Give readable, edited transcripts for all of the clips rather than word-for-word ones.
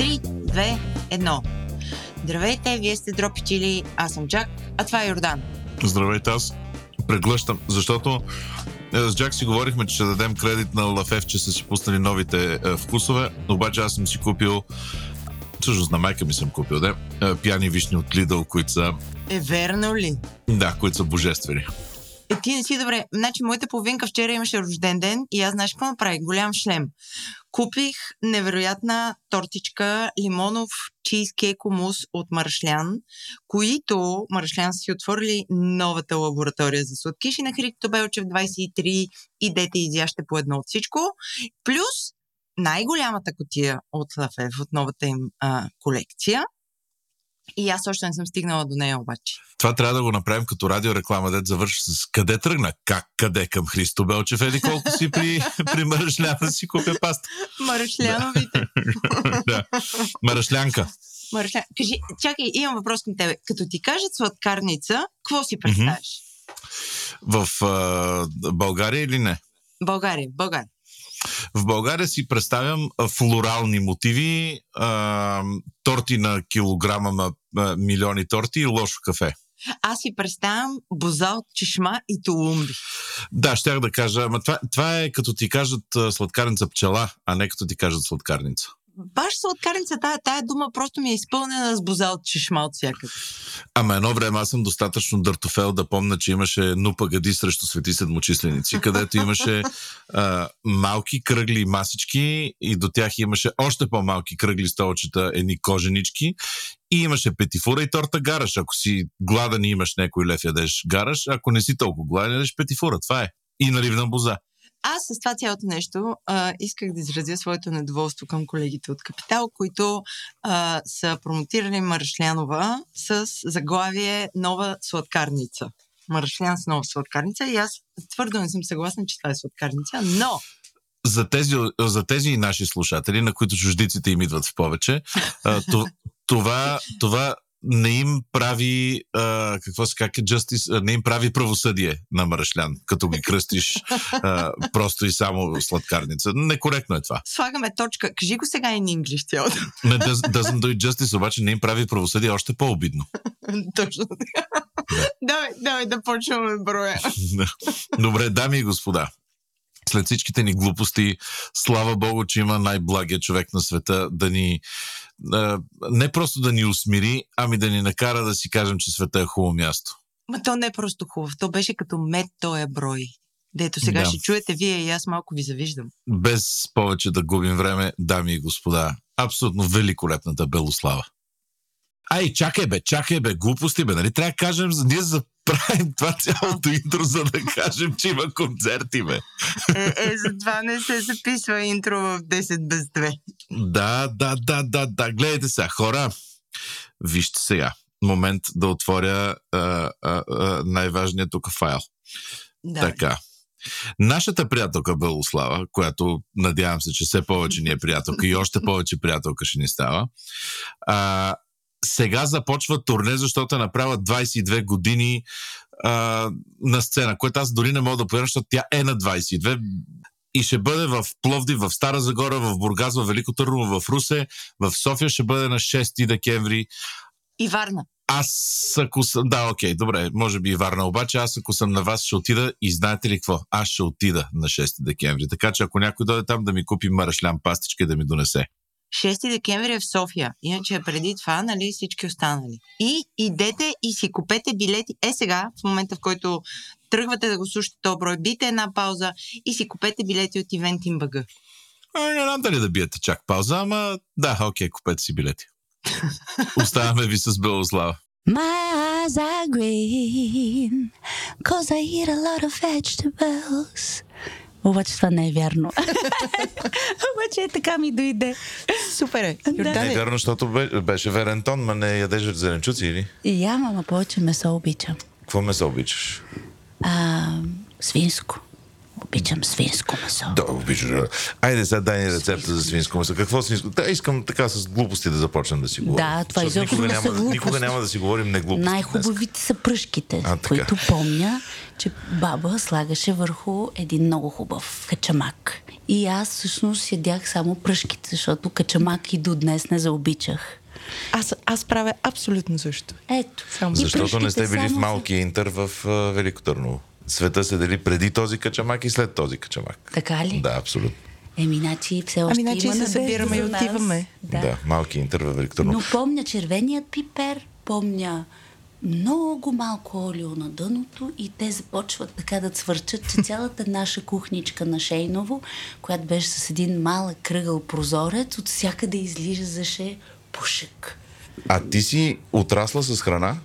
3, 2, 1. Здравейте, вие сте Дроб и чѝли, аз съм Жак, а това е Йордан. Здравейте, аз преглъщам, защото с Жак си говорихме, че ще дадем кредит на Лафев, че са си пуснали новите вкусове, обаче аз съм си купил, всъщност на майка ми съм купил, да, пияни вишни от Лидл, които са... верно ли? Да, които са божествени. Ти не си добре. Значи, моята половинка вчера имаше рожден ден и аз знаеш какво направих? Голям шлем. Купих невероятна тортичка лимонов чизкейко мус от Марашлян, които Марашлян си отворили новата лаборатория за сладкиши на Христо Белчев 23 и дете изяще по едно от всичко. Плюс най-голямата кутия от Славев, от новата им колекция. И аз още не съм стигнала до нея обаче. Това трябва да го направим като радиореклама, дет завърши с къде тръгна, как, къде към Христо Белчев, или колко си при Марашляна си купя паста. Марашляновите. Да. Марашлянка. Марашлян... Кажи, чакай, имам въпрос към тебе. Като ти кажат сладкарница, какво си представяш? В България или не? България. В България си представям флорални мотиви, торти на килограма на милиони торти и лошо кафе. Аз си представям бозал, чешма и толумби. Да, щях да кажа. Ама това е като ти кажат сладкарница пчела, а не като ти кажат сладкарница. Баш сладкарница, тая дума просто ми е изпълнена с бозал, чешма от всякъде. Ама едно време аз съм достатъчно дъртофел да помня, че имаше нупа гади срещу свети седмочисленици, където имаше малки кръгли масички и до тях имаше още по-малки кръгли столчета, едни коженички и имаше петифура и торта гараш. Ако си гладен и имаш някой лев, ядеш гараш. Ако не си толкова гладен, ядеш петифура. Това е. И наливна боза. Аз с това цялото нещо исках да изразя своето недоволство към колегите от Капитал, които са промотирали Марашлянова с заглавие нова сладкарница. Марашлян с нова сладкарница и аз твърдо не съм съгласна, че това е сладкарница, но... За тези наши слушатели, на които чуждиците им идват в повече, това не им прави не им прави правосъдие на Марашлян, като ги кръстиш просто и само сладкарница. Некоректно е това. Слагаме точка. Кажи го сега in English цялото. Не, doesn't do justice, обаче не им прави правосъдие, още по-обидно. Точно така. Давай да почваме броя. Добре, дами и господа. След всичките ни глупости, слава Богу, че има най-благия човек на света да ни... не просто да ни усмири, ами да ни накара да си кажем, че света е хубаво място. Ма то не е просто хубаво, то беше като мед, то е брой. Дето сега ще чуете вие и аз малко ви завиждам. Без повече да губим време, дами и господа, абсолютно великолепната Белослава. Ай, чакай бе, глупости бе, нали трябва да кажем, ние правим това цялото интро, за да кажем, че има концерти, бе. Затова не се записва интро в 10 без 2. Да, гледайте сега, хора. Вижте сега, момент да отворя най-важния тук файл. Да. Така. Нашата приятелка Белослава, която надявам се, че все повече ни е приятелка и още повече приятелка ще ни става, сега започва турне, защото направя 22 години на сцена, което аз дори не мога да повярвам, защото тя е на 22 и ще бъде в Пловдив, в Стара Загора, в Бургас, в Велико Търново, в Русе, в София ще бъде на 6 декември. И Варна. Добре, може би и Варна, обаче аз ако съм на вас ще отида и знаете ли какво? Аз ще отида на 6 декември, така че ако някой дойде там да ми купи марашлян пастичка и да ми донесе. 6 декември е в София, иначе преди това, нали, всички останали. И идете и си купете билети. Сега, в момента в който тръгвате да го слушате този брой, бийте една пауза и си купете билети от Ивент ИМБГ. Не знам дали да биете чак пауза, ама купете си билети. Оставаме ви с Белослава. My eyes are green, cause I eat a lot of vegetables. Обаче това не е вярно. Обаче така ми дойде. Супер е. Да. Не е вярно, защото беше верен тон, ма не ядеш зеленчуци или? И я, мама, повече месо обичам. Какво месо обичаш? Свинско. Обичам свинско месо. Да, обичам. Айде сега дай ни рецепта за свинско месо. Какво свинско? Да, искам така с глупости да започнем да си говорим. Да, това изобщо не са глупости. Никога няма да си говорим не глупости. Най-хубавите са пръшките, които помня, че баба слагаше върху един много хубав качамак. И аз всъщност ядях само пръшките, защото качамак и до днес не заобичах. Аз правя абсолютно също. Ето. Защото не сте били в малкия Интер в Велико Търново. Света се дели преди този качамак и след този качамак. Така ли? Да, абсолютно. Еминачи все още има надежда. Се събираме и отиваме. Да, малки Интер в Велико Търново. Но помня червеният пипер, помня много малко олио на дъното и те започват така да цвърчат, че цялата наша кухничка на Шейново, която беше с един малък кръгъл прозорец, от всякъде излизаше пушек. А ти си отрасла с храна?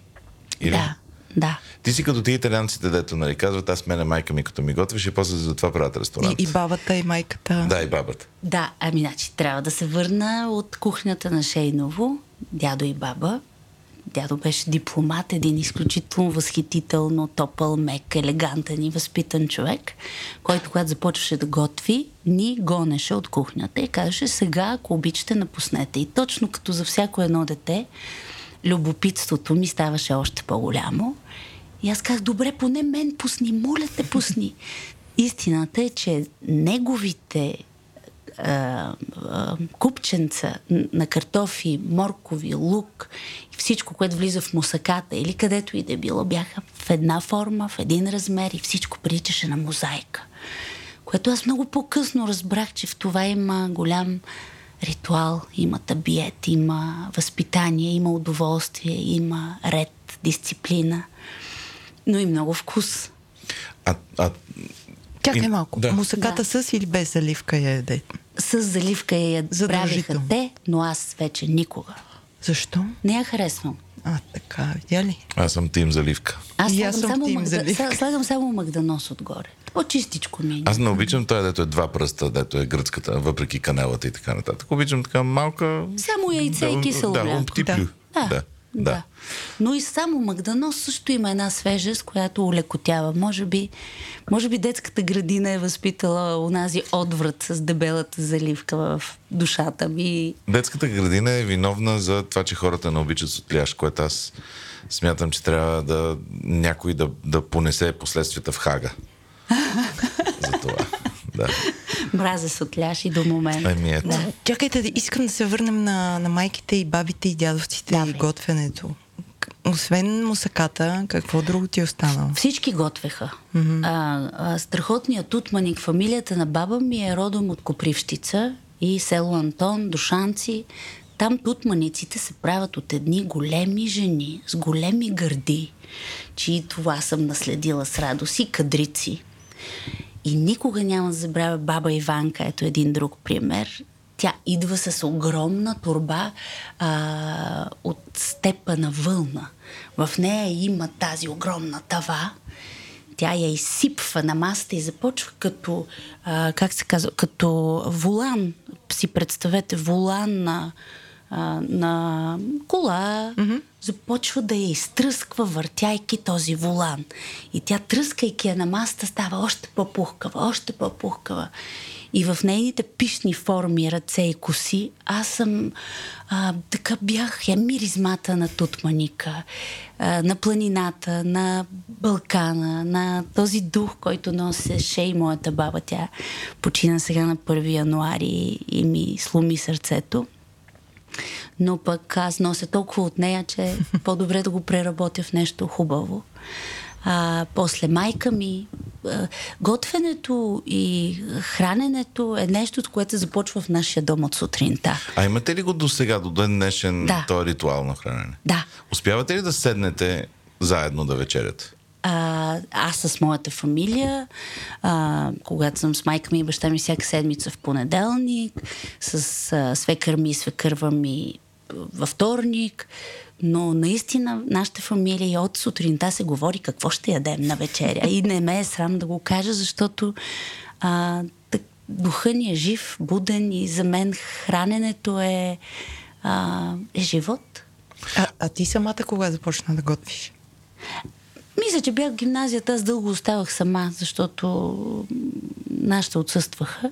Или? Да, да. Ти си като ти италианците, дето, нали, казват, аз мене майка ми като ми готвеше, после за това правят ресторант. И бабата, и майката. Да, и бабата. Да, ами значи трябва да се върна от кухнята на Шейново, дядо и баба. Дядо беше дипломат, един изключително възхитително, топъл, мек, елегантен и възпитан човек, който, когато започваше да готви, ни гонеше от кухнята и казваше, сега, ако обичате, напуснете. И точно като за всяко едно дете, любопитството ми ставаше още по-голямо. И аз казах, добре, поне мен пусни, моля те, пусни. Истината е, че неговите купченца на картофи, моркови, лук и всичко, което влиза в мусаката или където и да било, бяха в една форма, в един размер и всичко приличаше на мозайка. Което аз много по-късно разбрах, че в това има голям ритуал, има табиет, има възпитание, има удоволствие, има ред, дисциплина, но и много вкус. Чакай малко. Да. Мусаката с или без заливка я яде? С заливка я правиха те, но аз вече никога. Защо? Не я харесвам. А, така, видя ли? Аз съм тим заливка. Аз слагам само магданос отгоре. По-чистичко ми. Аз не обичам това, дето е два пръста, дето е гръцката, въпреки канелата и така нататък. Обичам така малка... Само яйце и кисело мляко. Да. Но и само магданос също има една свежест, която улекотява. Може би детската градина е възпитала онази отврат с дебелата заливка в душата ми. Детската градина е виновна за това, че хората не обичат сотляш, което аз смятам, че трябва да някой да понесе последствията в Хага. За това. Да. Мраза сотляш и до момента. Да. Чакайте, искам да се върнем на майките и бабите и дядовците и готвенето. Освен мусаката, какво друго ти е останало? Всички готвеха. Mm-hmm. Страхотният утманик, фамилията на баба ми е родом от Копривщица и село Антон, Душанци. Там тутманиците се правят от едни големи жени с големи гърди, чието това съм наследила с радост и кадрици. И никога няма да забравя баба Иванка, ето един друг пример. Тя идва с огромна торба от степа на вълна. В нея има тази огромна тава. Тя я изсипва на масата и започва като, като волан. Си представете, волан на кола, mm-hmm. започва да я изтръсква, въртяйки този волан. И тя, тръскайки я на масата, става още по-пухкава, още по-пухкава. И в нейните пишни форми, ръце и коси, аз съм... така бях я миризмата на тутманика, на планината, на Балкана, на този дух, който носеше и моята баба. Тя почина сега на 1 януари и ми сломи сърцето. Но пък аз нося толкова от нея, че е по-добре да го преработя в нещо хубаво. После майка ми, готвенето и храненето е нещо, от което се започва в нашия дом от сутринта. А имате ли го до сега, до ден днешен, този ритуал на хранене? Да. Успявате ли да седнете заедно да вечеряте? Аз с моята фамилия, когато съм с майка ми и баща ми всяка седмица в понеделник, с свекър ми и свекърва ми във вторник, но наистина нашата фамилия от сутринта се говори какво ще ядем на вечеря и не ме е срам да го кажа, защото духът ни е жив, буден и за мен храненето е живот. А ти самата кога започна да готвиш? Мисля, че бях в гимназията, аз дълго оставах сама, защото нашите отсъстваха.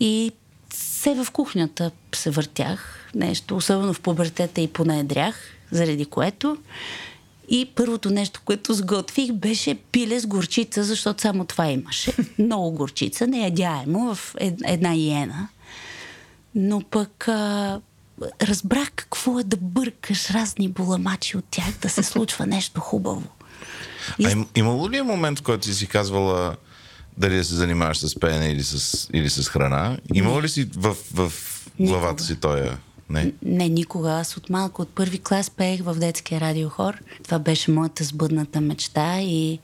И се в кухнята се въртях нещо, особено в пубертета и понаедрях, заради което. И първото нещо, което сготвих, беше пиле с горчица, защото само това имаше. Много горчица, неядяемо в една йена. Но пък разбрах какво е да бъркаш разни буламачи от тях, да се случва нещо хубаво. А имало ли е момент, в който си казвала дали да се занимаваш с пеене или с храна? Имало ли си в главата си тоя? Не, никога. Аз от малко, от първи клас пеех в детския радиохор. Това беше моята сбъдната мечта и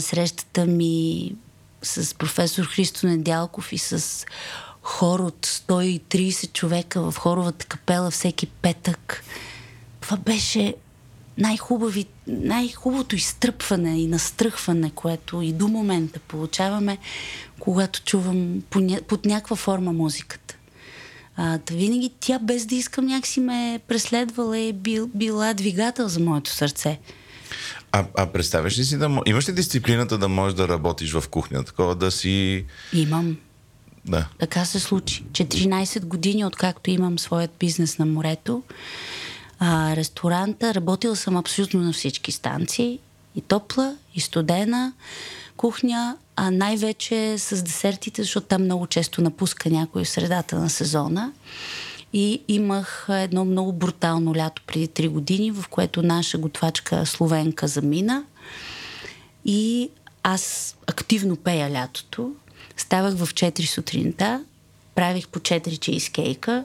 срещата ми с професор Христо Недялков и с хор от 130 човека в хоровата капела всеки петък. Това беше най-хубавото изтръпване и настръхване, което и до момента получаваме, когато чувам под някаква форма музиката. Винаги тя, без да искам, някакси ме преследвала и била двигател за моето сърце. А представяш ли си имаш ли дисциплината да можеш да работиш в кухня? Такова да си... Имам. Да. Така се случи. 14 години, откакто имам своят бизнес на морето, ресторанта, работила съм абсолютно на всички станции. И топла, и студена кухня, а най-вече с десертите, защото там много често напуска някой в средата на сезона. И имах едно много брутално лято преди 3 години, в което наша готвачка словенка замина. И аз активно пея лятото. Ставах в 4 сутринта, правих по 4 чизкейка.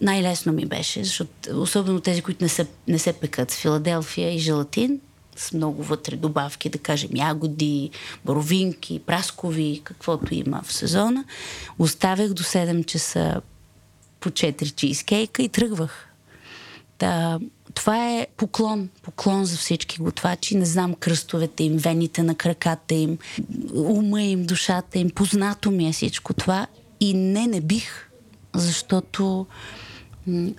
Най-лесно ми беше, защото особено тези, които не се пекат, с Филаделфия и желатин, с много вътре добавки, да кажем ягоди, боровинки, праскови, каквото има в сезона. Оставях до 7 часа по 4 чизкейка и тръгвах. Това е поклон за всички готвачи. Не знам кръстовете им, вените на краката им, ума им, душата им. Познато ми е всичко това. И не бих, защото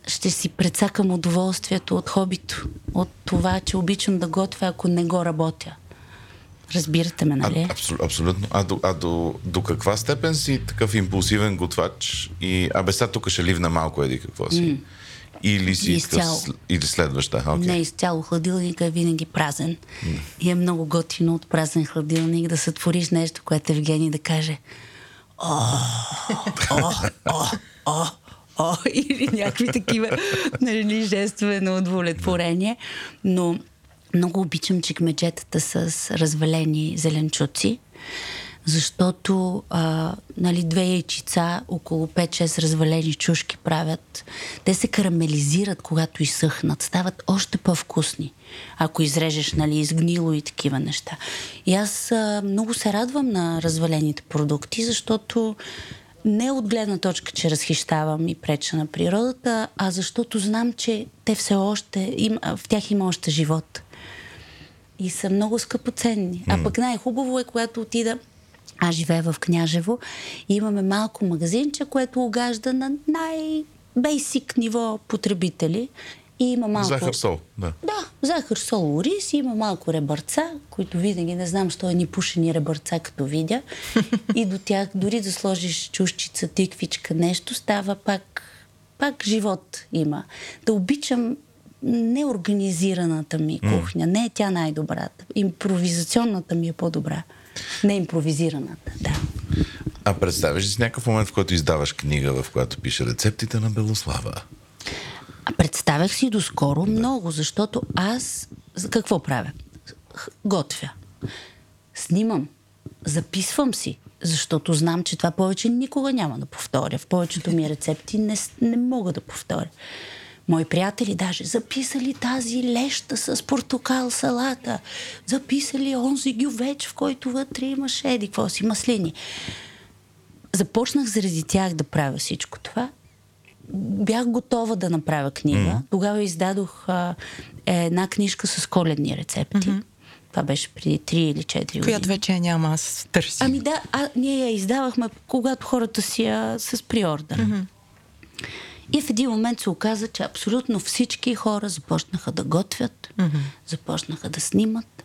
ще си прецакам удоволствието от хобито, от това, че обичам да готвя, ако не го работя. Разбирате ме, нали? Абсолютно. А до каква степен си такъв импулсивен готвач и сега тук ще ливна малко, еди какво си? Или си или следваща? Okay. Не, изцяло. Хладилника е винаги празен. И е много готино от празен хладилник да сътвориш нещо, което Евгений да каже о, или някакви такива, нали, жестове на удовлетворение. Но много обичам чекмеджетата с развалени зеленчуци, защото две яйчица, около 5-6 развалени чушки правят. Те се карамелизират, когато изсъхнат. Стават още по-вкусни, ако изрежеш, изгнило и такива неща. И аз много се радвам на развалените продукти, защото не от гледна точка, че разхищавам и преча на природата, а защото знам, че те все още в тях има още живот. И са много скъпоценни. А пък най-хубаво е, когато отида... Аз живея в Княжево и имаме малко магазинче, което огажда на най-бейсик ниво потребители. И има малко... Захар, сол. Да, захар, сол, ориз. Има малко ребърца, които винаги не знам, що е ни пушени ребърца, като видя. И до тях, дори да сложиш чушчица, тиквичка, нещо, става пак живот има. Да обичам неорганизираната ми кухня. Не е тя най-добрата. Импровизационната ми е по-добра. Не импровизираната, да. А представяш ли си някакъв момент, в който издаваш книга, в която пише рецептите на Белослава? Представях си доскоро много, защото аз какво правя? Готвя. Снимам. Записвам си, защото знам, че това повече никога няма да повторя. В повечето ми рецепти не мога да повторя. Мои приятели даже записали тази леща с портокал салата, записали онзи гювеч, в който вътре имаше едикво си маслини. Започнах заради тях да правя всичко това. Бях готова да направя книга. Тогава издадох една книжка с коледни рецепти. Това беше преди 3 или 4 години. Която вече няма, аз търси. Ами да, ние я издавахме, когато хората си с приордър. И в един момент се оказа, че абсолютно всички хора започнаха да готвят, започнаха да снимат,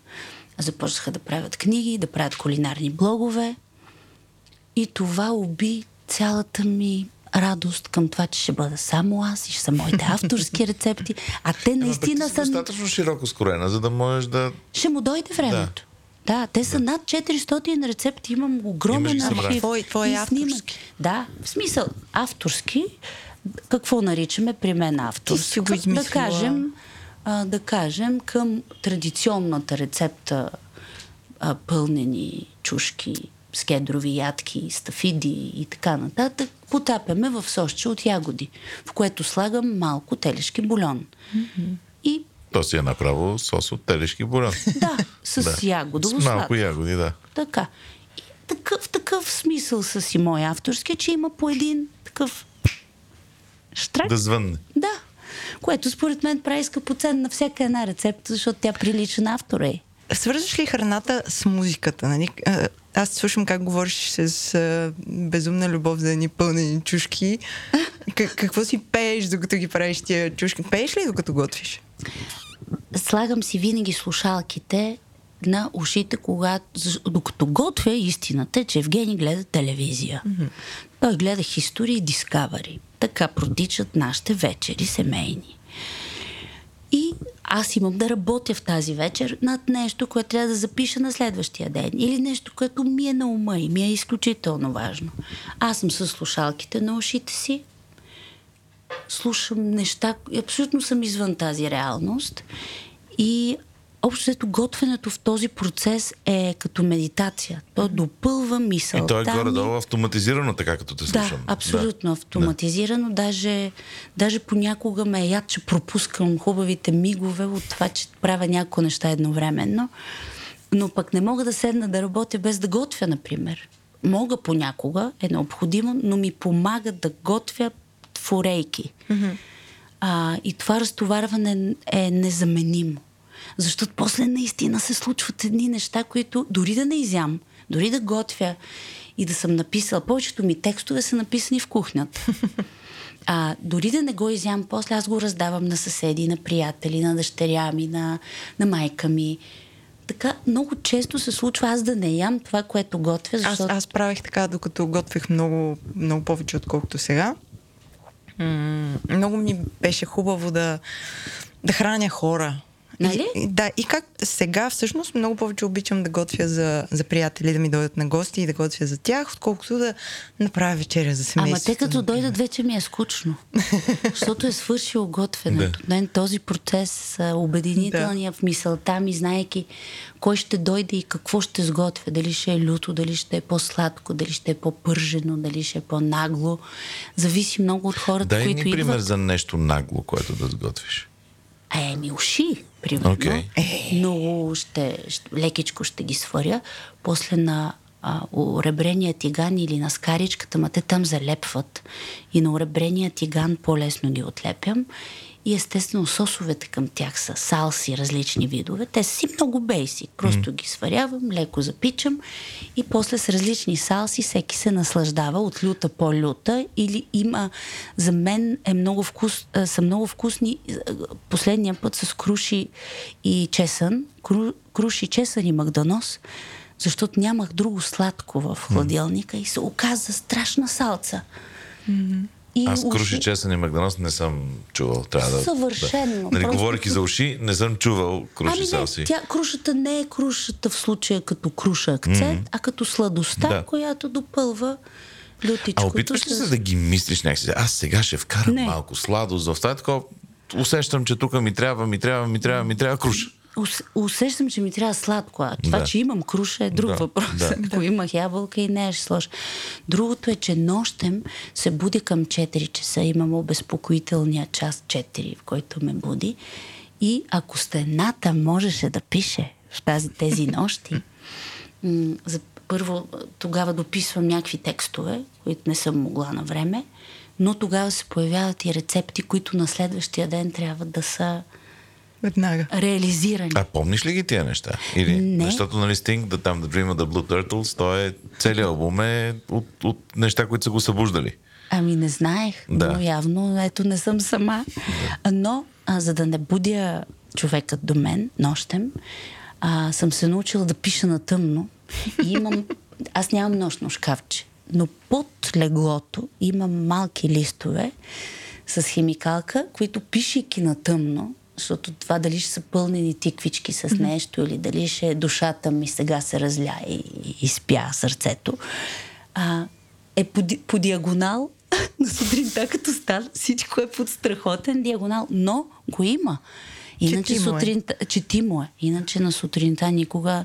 започнаха да правят книги, да правят кулинарни блогове. И това уби цялата ми радост към това, че ще бъда само аз и ще са моите авторски рецепти. А те наистина са... достатъчно широко скорена, за да можеш да... Ще му дойде времето. Да, те са над 400 рецепти. Имам огромен архив. Твой авторски. Да, в смисъл авторски. Какво наричаме при мен авторски? Да кажем към традиционната рецепта пълнени чушки, с кедрови ядки, стафиди и така нататък, потапяме в сосче от ягоди, в което слагам малко телешки бульон. И... то си е направо сос от телешки бульон. Да, с ягодово сладко. С малко ягоди, да. Така. И в такъв смисъл са си мои авторски, че има по един такъв штрак. Да звънне. Да. Което според мен прави скъпоценна всяка една рецепта, защото тя прилича на автора ѝ. Свързваш ли храната с музиката? Нали? Аз слушам как говориш с безумна любов за едни пълнени чушки. Какво си пееш, докато ги правиш тия чушки? Пееш ли, докато готвиш? Слагам си винаги слушалките на ушите, докато готвя. Истината е, че Евгений гледа телевизия. Той гледа History Discovery. Така протичат нашите вечери семейни. И аз имам да работя в тази вечер над нещо, което трябва да запиша на следващия ден. Или нещо, което ми е на ума и ми е изключително важно. Аз съм със слушалките на ушите си. Слушам неща. Абсолютно съм извън тази реалност. И общото готвенето в този процес е като медитация. То допълва мисълта. И то е горе-долу автоматизирано, така като те слушам. Да, абсолютно автоматизирано. Да. Даже понякога ме яд, че пропускам хубавите мигове от това, че правя някои неща едновременно. Но пък не мога да седна да работя без да готвя, например. Мога понякога, е необходимо, но ми помага да готвя творейки. И това разтоварване е незаменимо. Защото после наистина се случват едни неща, които дори да не изям, дори да готвя и да съм написала, повечето ми текстове са написани в кухнята. Дори да не го изям, после аз го раздавам на съседи, на приятели, на дъщеря ми, на майка ми. Така много често се случва аз да не ям това, което готвя. Защото... Аз правих така, докато готвих много, много повече, отколкото сега. Много ми беше хубаво да храня хора. Нали? И как сега всъщност много повече обичам да готвя за приятели, да ми дойдат на гости и да готвя за тях, отколкото да направя вечеря за семейството. Ама те като дойдат вече ми е скучно, защото е свършило готвенето. Да. Този процес, обединителния в мисълта ми, знаеки кой ще дойде и какво ще сготвя, дали ще е люто, дали ще е по-сладко, дали ще е по-пържено, дали ще е по-нагло. Зависи много от хората, които идват. Дай ни пример за нещо нагло, което да сготвиш. Еми уши, примерно. Много лекичко ще ги сваря. После на уребрения тиган или на скаричката, ма те там залепват. И на уребрения тиган по-лесно ги отлепям. И естествено сосовете към тях са салси, различни видове. Те са си много бейсик. Просто ги сварявам, леко запичам и после с различни салси всеки се наслаждава от люта по-люта. Или има, за мен е са много вкусни. Последния път с круши и чесън. Круши, чесън и магданос. Защото нямах друго сладко в хладилника и се оказа страшна салца. Аз круши, чесън и магданос не съм чувал. Съвършено. Нали, говорейки за уши, не съм чувал круши салси. Крушата не е крушата в случая като круша акцент, а като сладостта, която допълва лютичкото. А опитваш ли се да ги мислиш някакси? Аз сега ще вкарам малко сладост в това. Такова усещам, че тук ми трябва круша. Усещам, че ми трябва сладко. А това, че имам круша е друг въпрос. Ако имах ябълка и нея ще сложа. Другото е, че нощем се буди към 4 часа. Имам обезпокоителния час 4, в който ме буди. И ако стената можеше да пише в тези нощи, първо тогава дописвам някакви текстове, които не съм могла на време, но тогава се появяват и рецепти, които на следващия ден трябва да са реализирани. А помниш ли ги тия неща? Или? Защото, нали, Sting, Dream of the Blue Turtles, той е целият албум е от неща, които са го събуждали. Ами не знаех, да. Но явно ето не съм сама. Да. Но за да не будя човекът до мен нощем, съм се научила да пиша на тъмно. И имам... Аз нямам нощно шкафче, но под леглото имам малки листове с химикалка, които пишейки на тъмно, защото това дали ще са пълнени тиквички с нещо или дали ще душата ми сега се разля и спя сърцето, е по диагонал на сутринта, като стан, всичко е под страхотен диагонал, но го има. Иначе четимо сутринта, е. Четимо е. Иначе на сутринта никога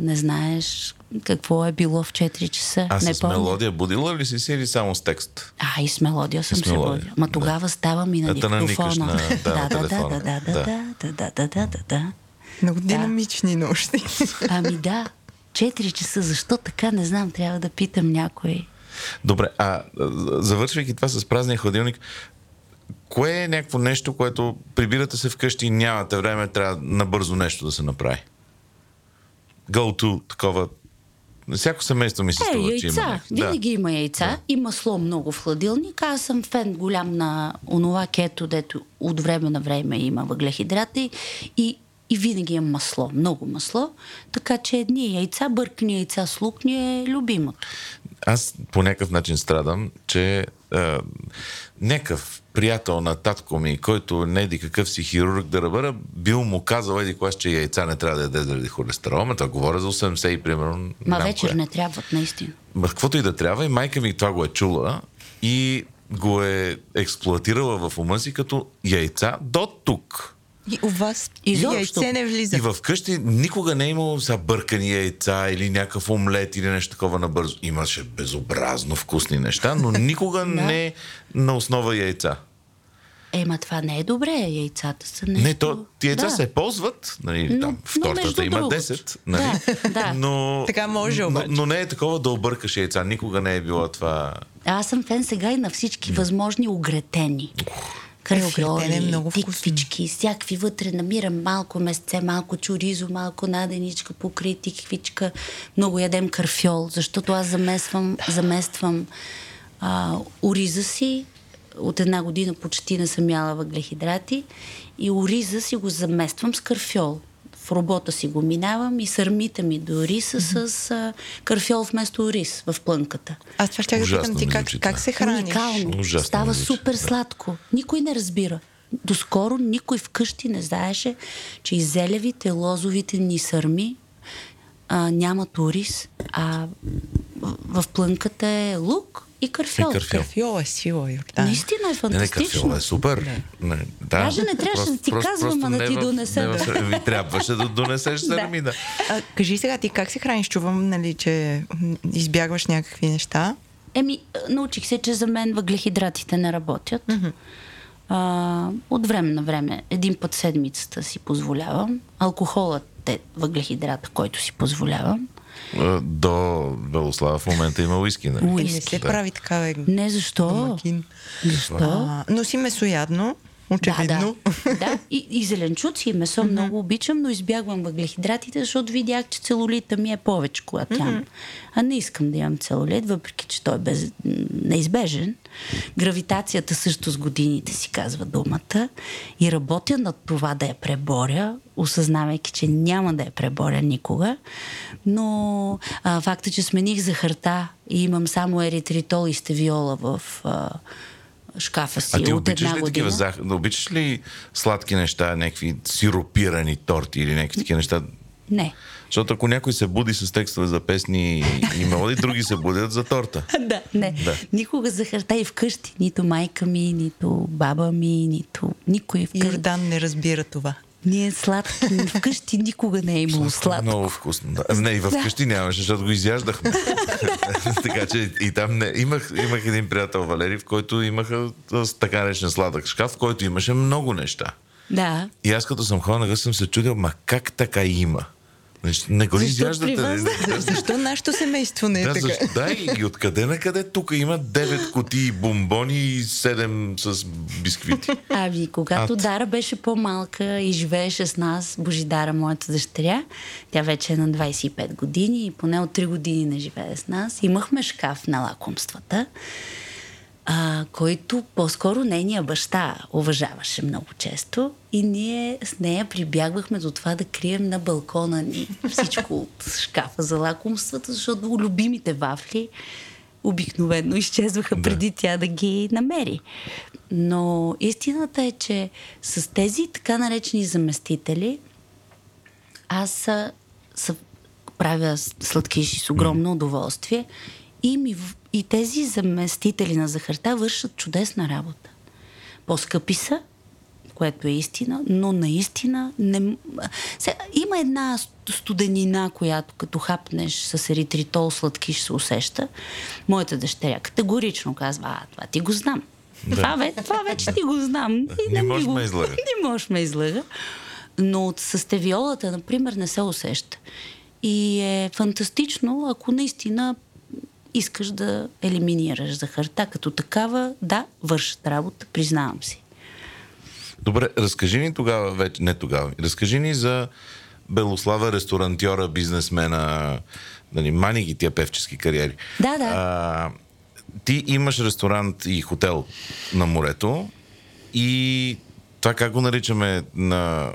не знаеш какво е било в 4 часа. А не с помня. Мелодия будила ли си или само с текст? И с мелодия съм се будила. Ма тогава ставам и на диктофона. Да. Много динамични нощи. Ами да. 4 часа. Защо така? Не знам. Трябва да питам някой. Добре. Завършвайки това с празния хладилник, кое е някакво нещо, което прибирате се вкъщи и нямате време, трябва набързо нещо да се направи? Go-to, такова. Всяко семейство ми се струва, че има. Винаги има яйца. Да. И масло много в хладилника. Аз съм фен голям на онова кето, дето от време на време има въглехидрати. И винаги има масло. Много масло. Така че едни яйца, бъркани яйца с лук ни е любимото. Аз по някакъв начин страдам, че някакъв приятел на татко ми, който не еди какъв си хирург да ръбъра, бил му казал, еди клас, че яйца не трябва да яде заради холестерол. Ама това говоря за 80 и примерно... Ма вечер не трябват, наистина. Каквото и да трябва, и майка ми това го е чула и го е експлоатирала в ума си като яйца до тук. И у вас яйце не влиза. И вкъщи никога не е имало забъркани яйца или някакъв омлет или нещо такова набързо. Имаше безобразно вкусни неща, но никога не на основа яйца. Ма това не е добре, яйцата са нещо... Не, то яйца се ползват, нали, но, там в тортата има 10, нали? Да. Но, така може обаче. Но не е такова да объркаш яйца, никога не е било това... Аз съм фен сега и на всички възможни огретени. Кръгроли, тиквички, всякакви вътре намирам малко месце, малко чоризо, малко наденичка, покри тиквичка. Много ядем карфьол, защото аз замествам ориза си. От една година почти не съм яла въглехидрати и ориза си го замествам с карфьол. В работа си го минавам и сърмите ми до риса с карфьол вместо рис в плънката. Аз това ще питам ти как се храниш? Уникално. Ужасно става супер сладко. Никой не разбира. Доскоро никой вкъщи не знаеше, че и зелевите, лозовите ни сърми нямат ориз, а в плънката е лук и карфьол. Карфьол е сила, Йордан. Наистина е фантастично. Карфьол е супер. Да. Даже не трябваше да ти казвам, а да ти донесе. Ви трябваше да донесеш сърмина. Кажи сега, ти как се храниш? Чувам, нали, че избягваш някакви неща. Научих се, че за мен въглехидратите не работят. Mm-hmm. От време на време, един път седмицата си позволявам. Алкохолът е въглехидрата, който си позволявам. До Белослава в момента има уиски, нали? Не се прави такава. Не, защо? Но си месоядно, очевидно. Да. И зеленчуци, и месо много обичам, но избягвам въглехидратите, защото видях, че целулита ми е повече, когато ям. Не искам да имам целулит, въпреки че той е неизбежен. Гравитацията също с годините си казва думата и работя над това да я преборя, осъзнавайки, че няма да я преборя никога, но факта, че смених захарта и имам само еритритол и стевиола в шкафа си от една година. А ти обичаш ли сладки неща, някакви сиропирани торти или някакви такива неща? Не. Защото ако някой се буди с текстове за песни и мелодии, други се будят за торта. Да. Никога захарта и вкъщи. Нито майка ми, нито баба ми, нито никой вкъщи. Йордан не разбира това. Ние сладки. Вкъщи никога не е имало сладко. Много вкусно. Да. Не, и вкъщи нямаше, защото го изяждахме. Така че и там не. Имах един приятел, Валерий, в който имаха така наречен сладък шкаф, в който имаше много неща. Да. И аз като съм ходил, съм се чудил, ма как така има? Не го изяждате. Защо нашето семейство не е така? Да, и откъде на къде тук има 9 кутии бомбони и 7 с бисквити. Когато Дара беше по-малка и живееше с нас, Божидара, моята дъщеря, тя вече е на 25 години и поне от 3 години не живее с нас, имахме шкаф на лакомствата. който по-скоро нейния баща уважаваше много често и ние с нея прибягвахме до това да крием на балкона ни всичко от шкафа за лакомствата, защото любимите вафли обикновено изчезваха преди тя да ги намери. Но истината е, че с тези така наречени заместители аз правя сладкиши с огромно удоволствие и тези заместители на захарта вършат чудесна работа. По-скъпи са, което е истина, но наистина не... Има една студенина, която като хапнеш с еритритол сладкиш се усеща. Моята дъщеря категорично казва, това ти го знам. Да. Това вече ти го знам. Не можеш ме излага. Не можеш ме излага. Но с стевиолата, например, не се усеща. И е фантастично, ако наистина искаш да елиминираш захарта като такава, да, вършат работа, признавам си. Добре, разкажи ни тогава вече, разкажи ни за Белослава, ресторантьора, бизнесмена, нали, мани ги тия певчески кариери. Да, да. Ти имаш ресторант и хотел на морето и това как го наричаме на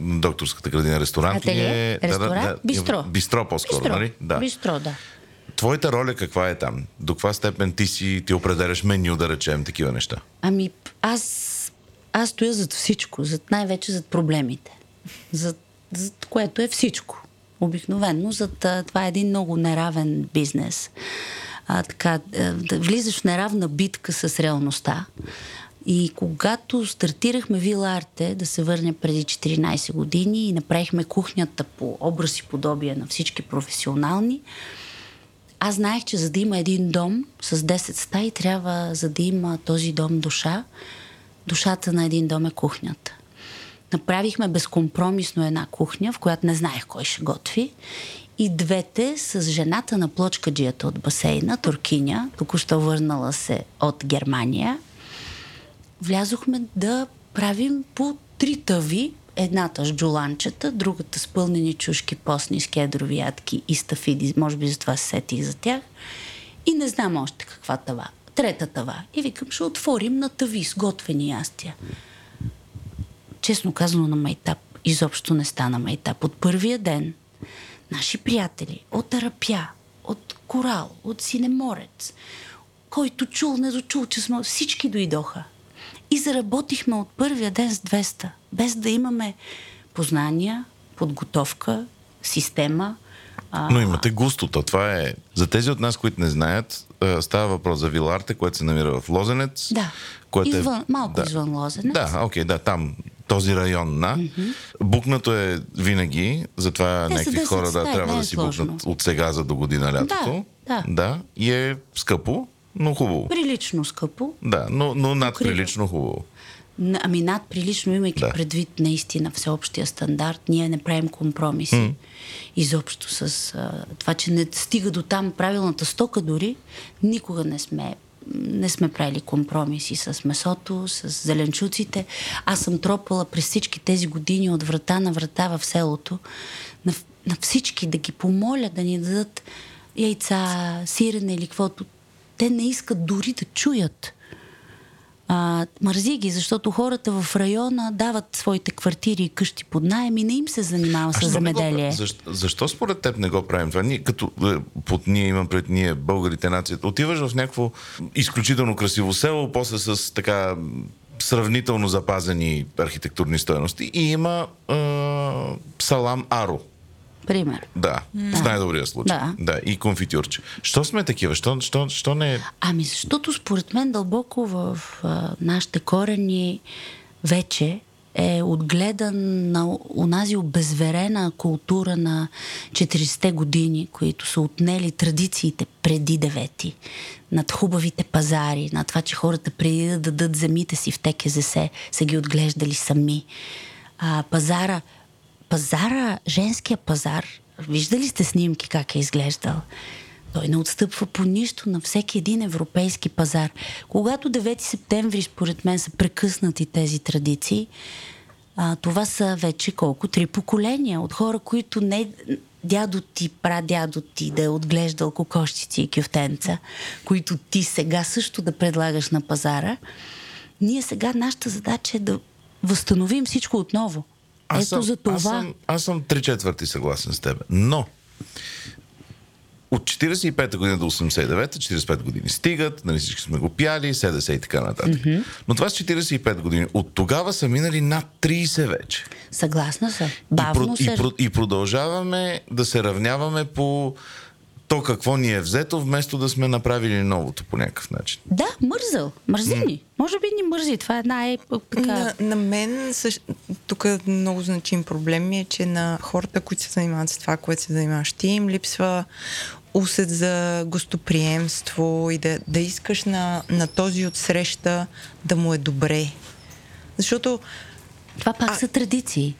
докторската градина? Ресторант? Ателие? Ресторант? Бистро. Бистро по-скоро, нали? Да. Бистро, да. Твоята роля каква е там? До каква степен ти определяш меню, да речем, такива неща? Ами аз стоя зад всичко, най-вече зад проблемите, зад което е всичко. Обикновено, това е един много неравен бизнес. Влизаш в неравна битка с реалността. И когато стартирахме Виларте, да се върне преди 14 години и направихме кухнята по образ и подобие на всички професионални, аз знаех, че за да има един дом с 10 стаи, трябва, за да има този дом душа, душата на един дом е кухнята. Направихме безкомпромисно една кухня, в която не знаех кой ще готви. И двете с жената на плочкаджията от басейна, туркиня, току-що върнала се от Германия, влязохме да правим по 3 тави. Едната с джуланчета, другата с пълнени чушки, постни с кедрови ядки и стафиди. Може би затова се сетих за тях. И не знам още каква тава. Трета тава. И викам, ще отворим на тави с готвени ястия. Честно казано, на майтап изобщо не стана майтап. От първия ден наши приятели от Арапя, от Корал, от Синеморец, който чул, не дочул, че сме всички дойдоха. И заработихме от първия ден с 200, без да имаме познания, подготовка, система. Но имате густота, това е... За тези от нас, които не знаят, става въпрос за Виларте, което се намира в Лозенец. Да, малко извън Лозенец. Да, окей, да, там, този район на. Mm-hmm. Букнато е винаги, затова някакви хора трябва да си букнат от сега за до година лятото. Да. И е скъпо. Но хубаво. Прилично скъпо. Да, но надприлично хубаво. Ами надприлично, имайки предвид наистина всеобщия стандарт, ние не правим компромиси. Изобщо с това, че не стига до там правилната стока дори, никога не сме правили компромиси с месото, с зеленчуците. Аз съм тропала през всички тези години от врата на врата в селото на всички да ги помоля да ни дадат яйца, сирене или каквото. Те не искат дори да чуят. Мързи ги, защото хората в района дават своите квартири и къщи под наем и не им се занимава с земеделие. Защо според теб не го правим това? Ние имам пред ние българите нацията. Отиваш в някакво изключително красиво село, после с така сравнително запазени архитектурни стойности и има салам аро. Пример. Да, в най-добрия случай. Да, и конфитюрче. Що сме такива? Що не... Ами защото според мен дълбоко в нашите корени вече е отгледан на онази обезверена култура на 40-те години, които са отнели традициите преди 9-ти, над хубавите пазари, на това, че хората преди да дадат земите си в ТКЗС са ги отглеждали сами. Пазара, женския пазар, виждали сте снимки как е изглеждал? Той не отстъпва по нищо на всеки един европейски пазар. Когато 9 септември, според мен, са прекъснати тези традиции, това са вече колко? 3 поколения от хора, които не... дядо ти, прадядо ти да е отглеждал кокошчици и кюфтенца, които ти сега също да предлагаш на пазара, ние сега нашата задача е да възстановим всичко отново. Аз съм 3/4 съгласен с теб. Но от 45-та година до 89-та, 45 години стигат, нали всички сме го пяли, 70 и така нататък. Mm-hmm. Но това с 45 години. От тогава са минали над 30 вече. Съгласна съм. И продължаваме да се равняваме по то какво ни е взето, вместо да сме направили новото по някакъв начин. Да, мързи ни. Може би ни мързи. Това е една така... На мен тук много значим проблем е, че на хората, които се занимават с това, което се занимаваш ти, им липсва усет за гостоприемство и да искаш на този отсреща да му е добре. Защото... Това пак са традиции.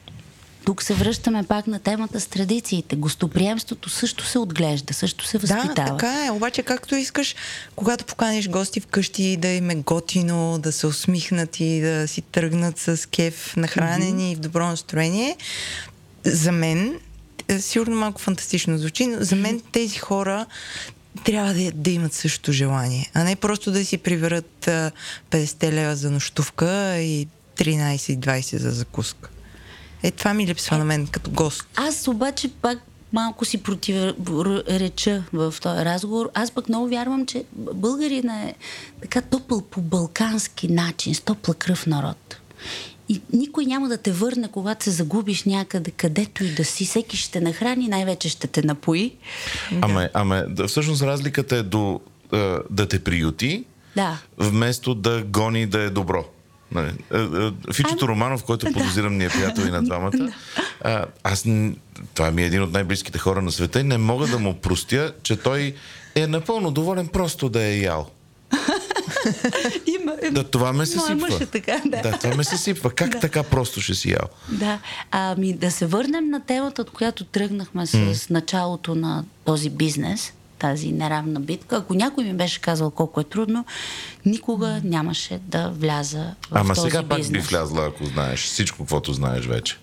Тук се връщаме пак на темата с традициите. Гостоприемството също се отглежда, също се възпитава. Да, така е. Обаче както искаш, когато поканиш гости вкъщи, да им е готино, да се усмихнат и да си тръгнат с кеф, нахранени и в добро настроение. За мен, сигурно малко фантастично звучи, но за мен тези хора трябва да имат същото желание. А не просто да си приберат 50 лева за нощувка и 13-20 за закуска. Това ми липсва на мен като гост. Аз обаче пак малко си противореча в този разговор. Аз пък много вярвам, че българина е така топъл по балкански начин, с топла кръв народ. И никой няма да те върне, когато се загубиш някъде, където и да си. Всеки ще те нахрани, най-вече ще те напои. Всъщност разликата е до да те приюти, вместо да гони да е добро. Фичото Романов, който подозирам ни е приятел и на двамата, това ми е един от най-близките хора на света и не мога да му простя, че той е напълно доволен просто да е ял. Това ме се сипва. Това ме се сипва. Как така просто ще си ял? Да се върнем на темата, от която тръгнахме с началото на този бизнес, тази неравна битка. Ако някой ми беше казал колко е трудно, никога нямаше да вляза в този бизнес. Ама сега пак би влязла, ако знаеш всичко, каквото знаеш вече.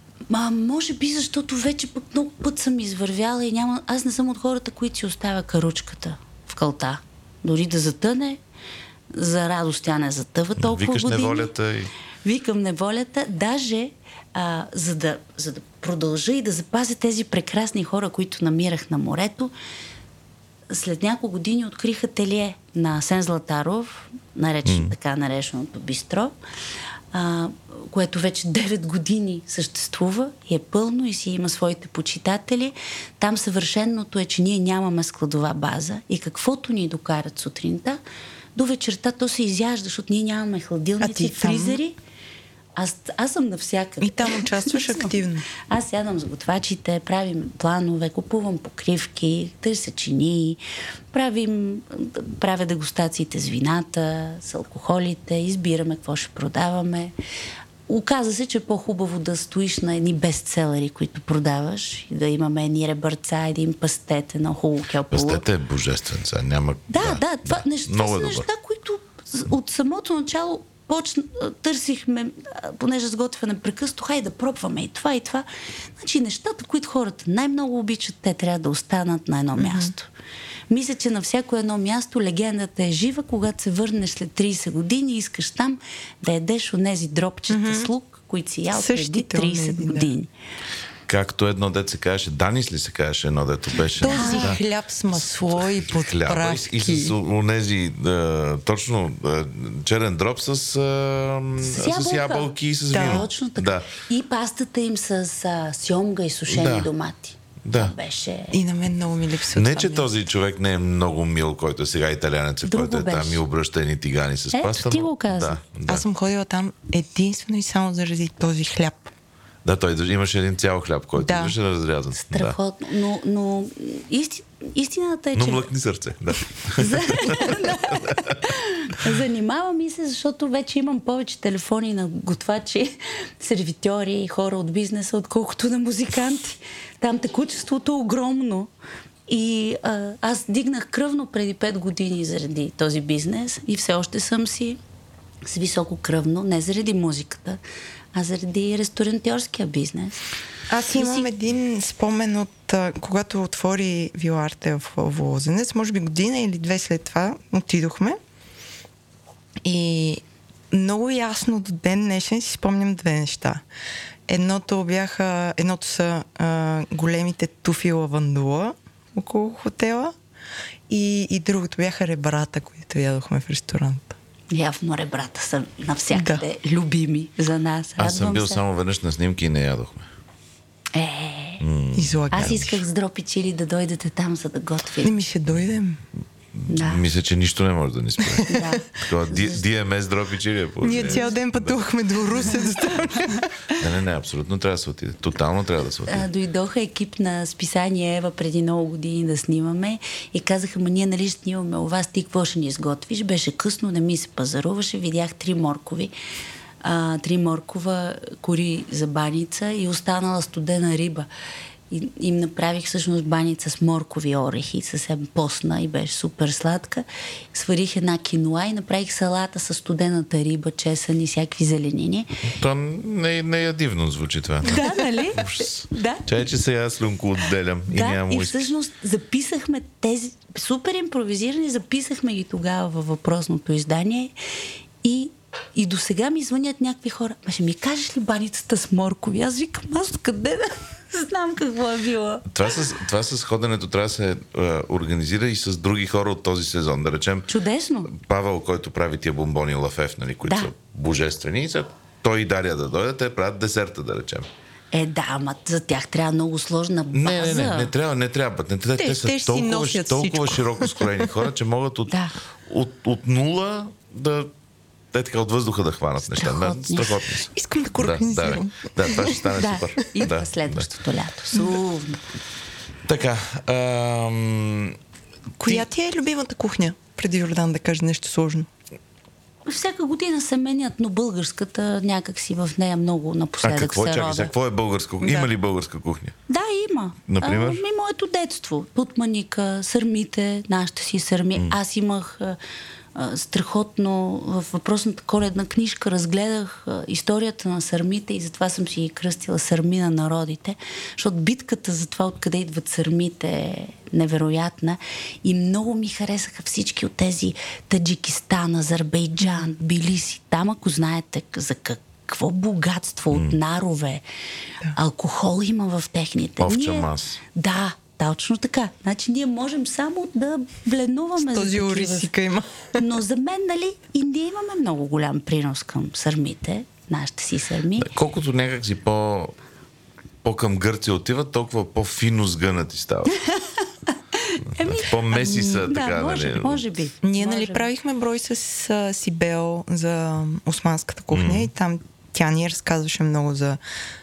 Може би, защото вече пък много път съм извървяла и няма... Аз не съм от хората, които си оставя каручката в калта. Дори да затъне, за радост тя не затъва толкова години. Викаш неволята и... Викам неволята. Даже за да продължа и да запазя тези прекрасни хора, които намирах на морето, след няколко години откриха ателие на Асен Златаров, така нареченото бистро, което вече 9 години съществува и е пълно и си има своите почитатели. Там съвършеното е, че ние нямаме складова база и каквото ни докарат сутринта, до вечерта то се изяжда, защото ние нямаме хладилници, фризери. Аз съм навсякъде. И там участваш активно. Аз сядам с готвачите, правим планове, купувам покривки, търся чини, правя дегустациите с вината, с алкохолите, избираме какво ще продаваме. Оказа се, че е по-хубаво да стоиш на едни бестселери, които продаваш, и да имаме едни ребърца, един пастет, едно хубаво кьопало. Пастет е божествен, сега няма... Това са неща, които от самото начало търсихме, понеже сготвя непрекъсто, хай да пробваме и това, и това. Значи нещата, които хората най-много обичат, те трябва да останат на едно място. Мисля, че на всяко едно място легендата е жива, когато се върнеш след 30 години и искаш там да ядеш онези дропчета с лук, които си ял преди 30 години. Както едно дет се казваше, Данис ли се казваше едно дето беше? Този хляб с масло и подправки. И с онези, точно черен дроб с ябълки и с вино. Точно така. И пастата им с сьомга и сушени домати. Беше... И на мен много ми липсва. Не, че този човек не е много мил, който е сега италянец, който е там и обръща едни тигани с паста. Ти го каза. Аз съм ходила там единствено и само заради този хляб. Той имаше един цял хляб, който беше разрязан. Страхотно, но истината е, че... Но млъкни сърце, Занимавам и се, защото вече имам повече телефони на готвачи, сервитьори и хора от бизнеса, отколкото на музиканти. Там текучеството е огромно. И аз дигнах кръвно преди 5 години заради този бизнес и все още съм си с високо кръвно, не заради музиката, а заради ресторантьорския бизнес. Аз имам един спомен от когато отвори Виларте в Лозенец, може би година или две след това отидохме и много ясно до ден днешен си спомням две неща. Едното са големите туфи лавандула около хотела и другото бяха ребрата, които ядохме в ресторанта. Явно ребрата са навсякъде любими за нас. Аз съм бил само веднъж на снимки и не ядохме. Аз исках с Дроб и чили да дойдете там, за да готвим. Не, ми ще дойдем. Да. Мисля, че нищо не може да ни спре. Да. ДМС Дроб и чили. Ние цял ден пътувахме до Русе. Не, абсолютно трябва да се отиде. Тотално трябва да се отиде. Дойдоха екип на списание Ева преди много години да снимаме и казаха, ма ние нали ще снимаме у вас, ти какво ще ни изготвиш? Беше късно, не ми се пазаруваше. Видях 3 моркови. 3 моркова, кори за баница и останала студена риба. И им направих всъщност баница с моркови орехи, съвсем постна и беше супер сладка. Сварих една киноа и направих салата с студената риба, чесън и всякакви зеленини. Това не е дивно звучи това. Да, нали? Да. Чай, че сега слюнко отделям и нямам. И всъщност записахме тези супер импровизирани, записахме ги тогава във въпросното издание и до сега ми звънят някакви хора. Ма ще ми кажеш ли баницата с моркови? Аз викам, аз къде да знам какво е било. Това с ходенето трябва да се организира и с други хора от този сезон. Да речем, чудесно. Павел, който прави тия бомбони лафев, нали, които са божествени, той и Дария да дойдат, те правят десерта, да речем. Ама за тях трябва много сложна база. Не трябва. Те са толкова широко скроени хора, че могат от нула да... Те така от въздуха да хванат неща. Страхотни са. Искам да го организирам. Да, това ще стане супер. И на следващото лято. Словно. Така. Коя ти е любимата кухня? Преди Йордан да каже нещо сложно. Всяка година се менят, но българската някак си в нея много напоследък се рода. Какво е българска кухня? Има ли българска кухня? Да, има. Например? Моето детство. Путманика, сърмите, нашите си сърми. Аз имах... страхотно във въпросната коледна книжка разгледах историята на сърмите и затова съм си ги кръстила сърми на народите, защото битката за това откъде идват сърмите е невероятна и много ми харесаха всички от тези Таджикистан, Азербайджан, Тбилиси. Там, ако знаете за какво богатство от нарове, алкохол има в техните. Овча маса. Да, точно така. Значи ние можем само да бленуваме. С този орисика има. Но за мен, нали, и ние имаме много голям принос към сърмите, нашите си сърми. Да, колкото някак си по-към Гърция отиват, толкова по-фино сгънати стават. По-меси са, така, да, нали? Може би. Ние, нали, правихме брой с Сибел за османската кухня и там тя ни разказваше много за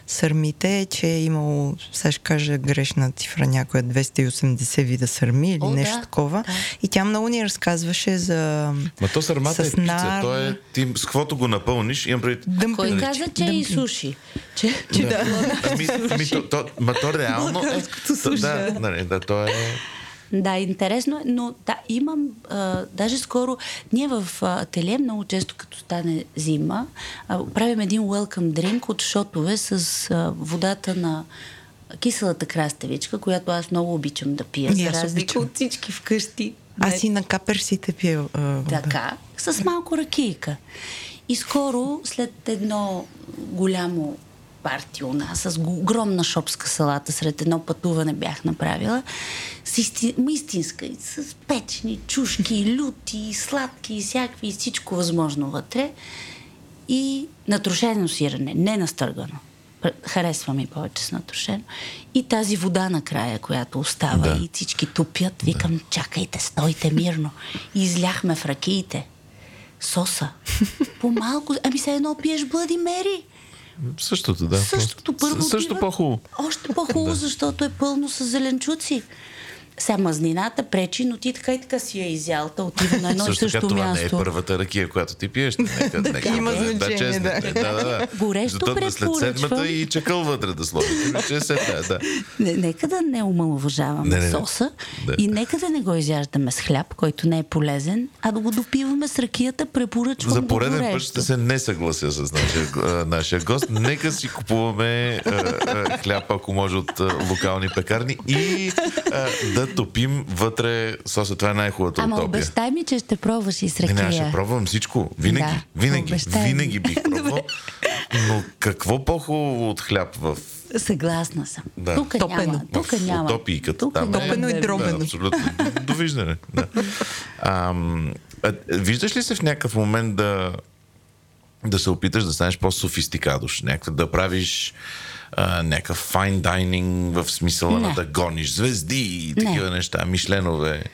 сърмите, че е имало, сега ще кажа грешна цифра, някоя 280 вида сърми или нещо такова. Да. И тя много ни разказваше за... Ма то сърмата е пица, то е... Ти с каквото го напълниш, имам преди... Кой каза, че и суши? Че да. Ма то реално... Българското суши. Да, то е... Да, интересно е, но да, имам даже скоро, ние в ателие много често като стане зима, правим един welcome drink от шотове с водата на киселата краставичка, която аз много обичам да пия, за разлика от всички вкъщи. Аз и на каперсите пия вода. Така, с малко ракийка. И скоро, след едно голямо парти у нас, с огромна шопска салата, сред едно пътуване бях направила, с истинска, с печени, чушки, люти, сладки и всякакви, и всичко възможно вътре. И натрошено сирене, не настъргано. Харесва ми повече с натрошено. И тази вода накрая, която остава и всички тупят, викам, чакайте, стойте мирно. И изляхме в ракиите соса. По-малко, ами се едно пиеш Bloody Mary. Същото, да. Същото първо. Също по-хубаво. Още по-хубаво, защото е пълно с зеленчуци. Само мазнината пречи, но ти така и така си я изялта, отива на едно и също място. Това не е първата ракия, която ти пиеш. Има значение, да. Горещо препоръчвам. След седмата и чакъл вътре да сложи. Нека да не омаловажаваме соса и нека да не го изяждаме с хляб, който не е полезен, а да го допиваме с ракията, препоръчвам го горещо. За пореден път ще се не съглася с нашия гост. Нека си купуваме хляб, ако може, от локални пекарни и да топим вътре соса. Това е най-хубавата утопия. Ама обещай ми, че ще пробваш и с ракия. Не, ще пробвам всичко. Винаги бих пробвал. Но какво по-хубаво от хляб в... Съгласна съм. Да. Тук няма. Тук няма. Утопийката. Топено и дробено. Да, абсолютно. Довиждане. Да. Виждаш ли се в някакъв момент да се опиташ да станеш по-софистикадош? Някакъв да правиш... някакъв файн дайнинг в смисъла на да гониш звезди и такива неща, мишленове.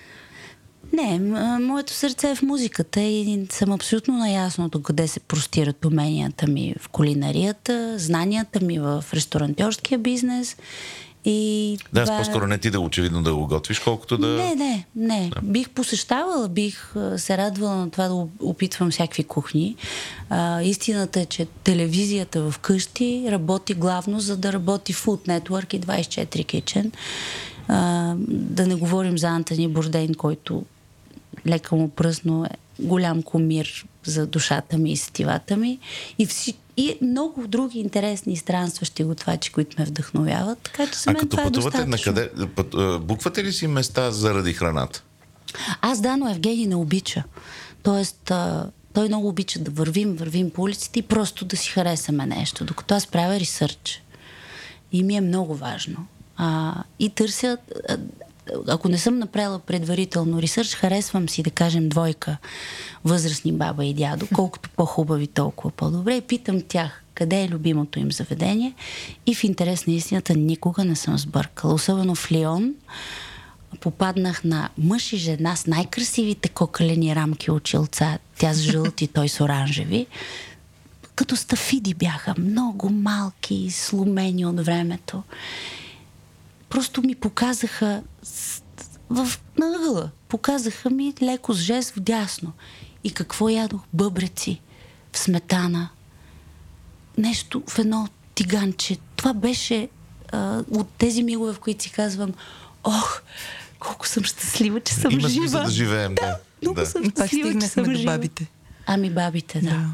Не, моето сърце е в музиката и съм абсолютно наясно до къде се простират уменията ми в кулинарията, знанията ми в ресторантьорския бизнес. И да, това... по-скоро не ти да очевидно да го готвиш, колкото да... Не. Бих посещавала, бих се радвала на това да опитвам всякакви кухни. Истината е, че телевизията в къщи работи главно, за да работи Food Network и 24 Kitchen. Да не говорим за Антони Бордейн, който лека му пръсно е голям кумир за душата ми и сетивата ми. И много други интересни странстващи готвачи, които ме вдъхновяват. Така че за мен това е достатъчно. Буквате ли си места заради храната? Аз да, но Евгений не обича. Тоест, той много обича да вървим по улиците и просто да си харесаме нещо. Докато аз правя ресърч. И ми е много важно. И търся... Ако не съм направила предварително ресърч, харесвам си, да кажем, 2 възрастни баба и дядо, колкото по-хубави, толкова по-добре. И питам тях къде е любимото им заведение и в интерес на истината никога не съм сбъркала. Особено в Лион попаднах на мъж и жена с най-красивите кокалени рамки от челца. Тя с жълти, той с оранжеви. Като стафиди бяха, много малки, сломени от времето. Просто ми показаха на ъгъла. Показаха ми леко с жест вдясно. И какво ядох? Бъбреци в сметана. Нещо в едно тиганче. Това беше от тези мигове, в които си казвам: ох, колко съм щастлива, че съм жива. Има смисъл да живеем, да. Много съм щастлива, че съм жива. Бабите. Ами бабите, да.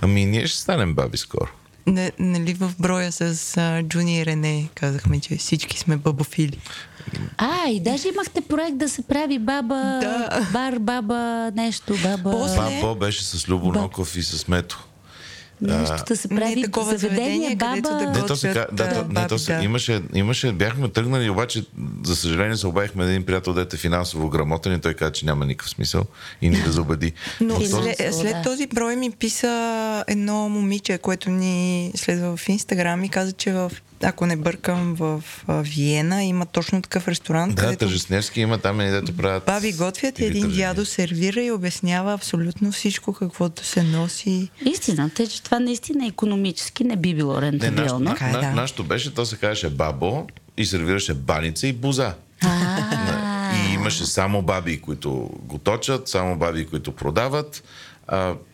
Ами ние ще станем баби скоро. Нали в броя с Джуни и Рене казахме, че всички сме бабофили. И даже имахте проект да се прави баба, бар, баба, нещо, баба... Бабо беше с Любоноков и с Мето. Нещо да се прави заведение, баба... Имаше, бяхме тръгнали, обаче, за съжаление, се обадихме на един приятел, дете финансово грамотен, и той каза, че няма никакъв смисъл и ни да заобади. Но след този брой ми писа едно момиче, което ни следва в Инстаграм и каза, че ако не бъркам, в Виена има точно такъв ресторант. Да, тържесневски има, там е дето правят... Баби готвят, един дядо сервира и обяснява абсолютно всичко, каквото се носи. Истината е, че това наистина економически не би било рентабилно. Нашето беше, то се казваше бабо и сервираше баница и буза. И имаше само баби, които го точат, само баби, които продават.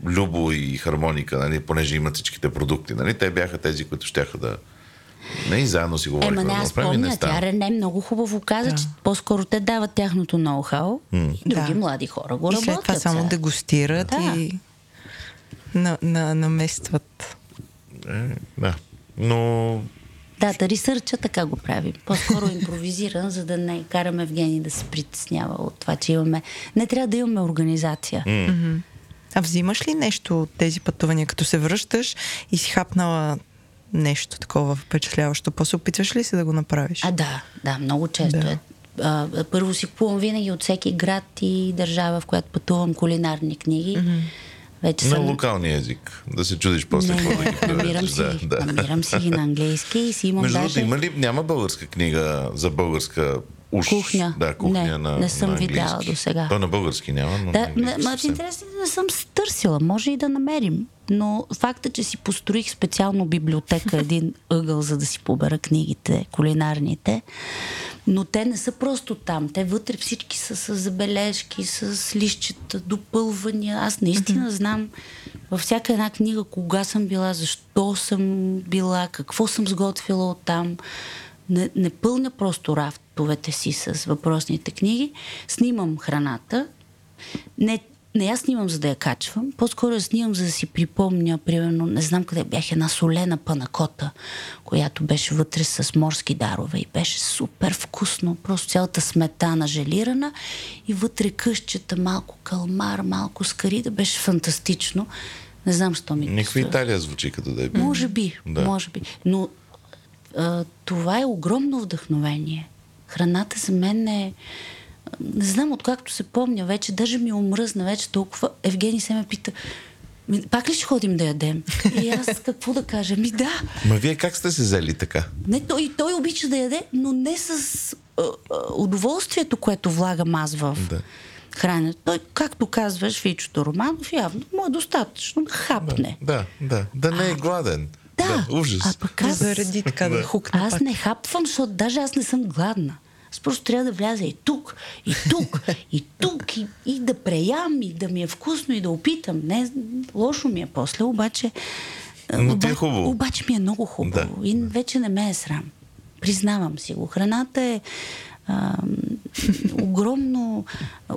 Любо и хармоника, нали, понеже имат всичките продукти. Нали, те бяха тези, които щяха да... Не и заедно си говорим. Аз помня, тя Рене много хубаво каза, че по-скоро те дават тяхното ноу-хау и други млади хора го работят. И след това само дегустират и наместват. Да. Но... Да, ресърча така го правим. По-скоро импровизиран, за да не караме Евгений да се притеснява от това, че имаме... Не трябва да имаме организация. А взимаш ли нещо от тези пътувания, като се връщаш и си хапнала... нещо такова впечатляващо. После опитваш ли се да го направиш? Да, много често е. Първо си купувам винаги от всеки град и държава, в която пътувам, кулинарни книги. Вече на локалния език. Да се чудиш после какво да ги преведеш. Намирам си ги на английски и си имам. Между другото, има ли, няма българска книга за българска кухня? Да, кухня не съм видяла до сега. То на български няма, но... интересно, не съм стърсила. Може и да намерим. Но факта, че си построих специално библиотека, един ъгъл, за да си побера книгите, кулинарните, Но те не са просто там. Те вътре всички са с забележки, с листчета, допълвания. Аз наистина знам във всяка една книга кога съм била, защо съм била, какво съм сготвила оттам. Не пълня просто рафтовете си с въпросните книги. Снимам храната. Не я снимам, за да я качвам. По-скоро я снимам, за да си припомня, примерно, не знам къде бях, една солена панакота, която беше вътре с морски дарове и беше супер вкусно. Просто цялата сметана желирана и вътре къщчета, малко калмар, малко скарида. Беше фантастично. Не знам, що ми... Никаква Италия звучи като да е бил. Може би. Но това е огромно вдъхновение. Храната за мен е... Не знам, откакто се помня вече, даже ми омръзна вече толкова. Евгений се ме пита, пак ли ще ходим да ядем? И аз какво да кажа? Ми да. Ма вие как сте се взели така? Не, той обича да яде, но не с удоволствието, което влагам аз в храненето. Той, както казваш, Фичото Романов, явно му е достатъчно да хапне. Да не е гладен. Да, ужас. А пък аз, заради така да хукна. Аз не хапвам, защото даже аз не съм гладна. Аз просто трябва да вляза и тук, и да преям, и да ми е вкусно, и да опитам. Не, лошо ми е после, обаче ми е много хубаво. Да, и вече не ме е срам. Признавам си го. Храната е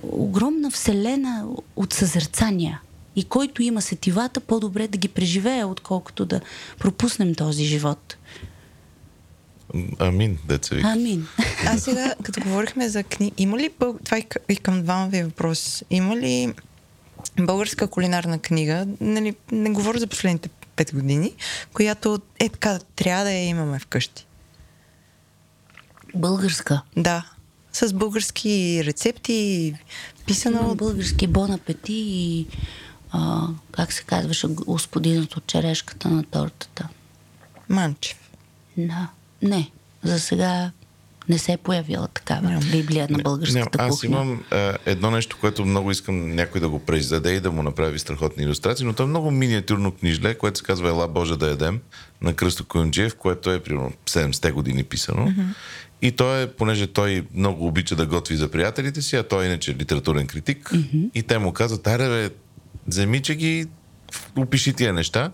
огромна вселена от съзерцания. И който има сетивата, по-добре да ги преживее, отколкото да пропуснем този живот. Амин, деца вика. Амин. А сега, като говорихме за книги, има ли, това и към двама ви въпрос, има ли българска кулинарна книга, нали, не говоря за последните 5 години, която е така, трябва да я имаме вкъщи? Българска? Да. С български рецепти, писано... Български бон апети и, как се казваше, господинът от черешката на тортата. Манчев. Да. Не, за сега не се е появила такава библия на българската кухня. Аз имам едно нещо, което много искам някой да го преиздаде и да му направи страхотни илюстрации, но то е много миниатюрно книжле, което се казва "Ела, Боже, да ядем" на Кръсто Кунджиев, което е примерно 70-те години писано. Mm-hmm. И той е, понеже той много обича да готви за приятелите си, а той иначе е литературен критик, mm-hmm. и те му казват: "Аре бе, вземиче ги, опиши тия неща."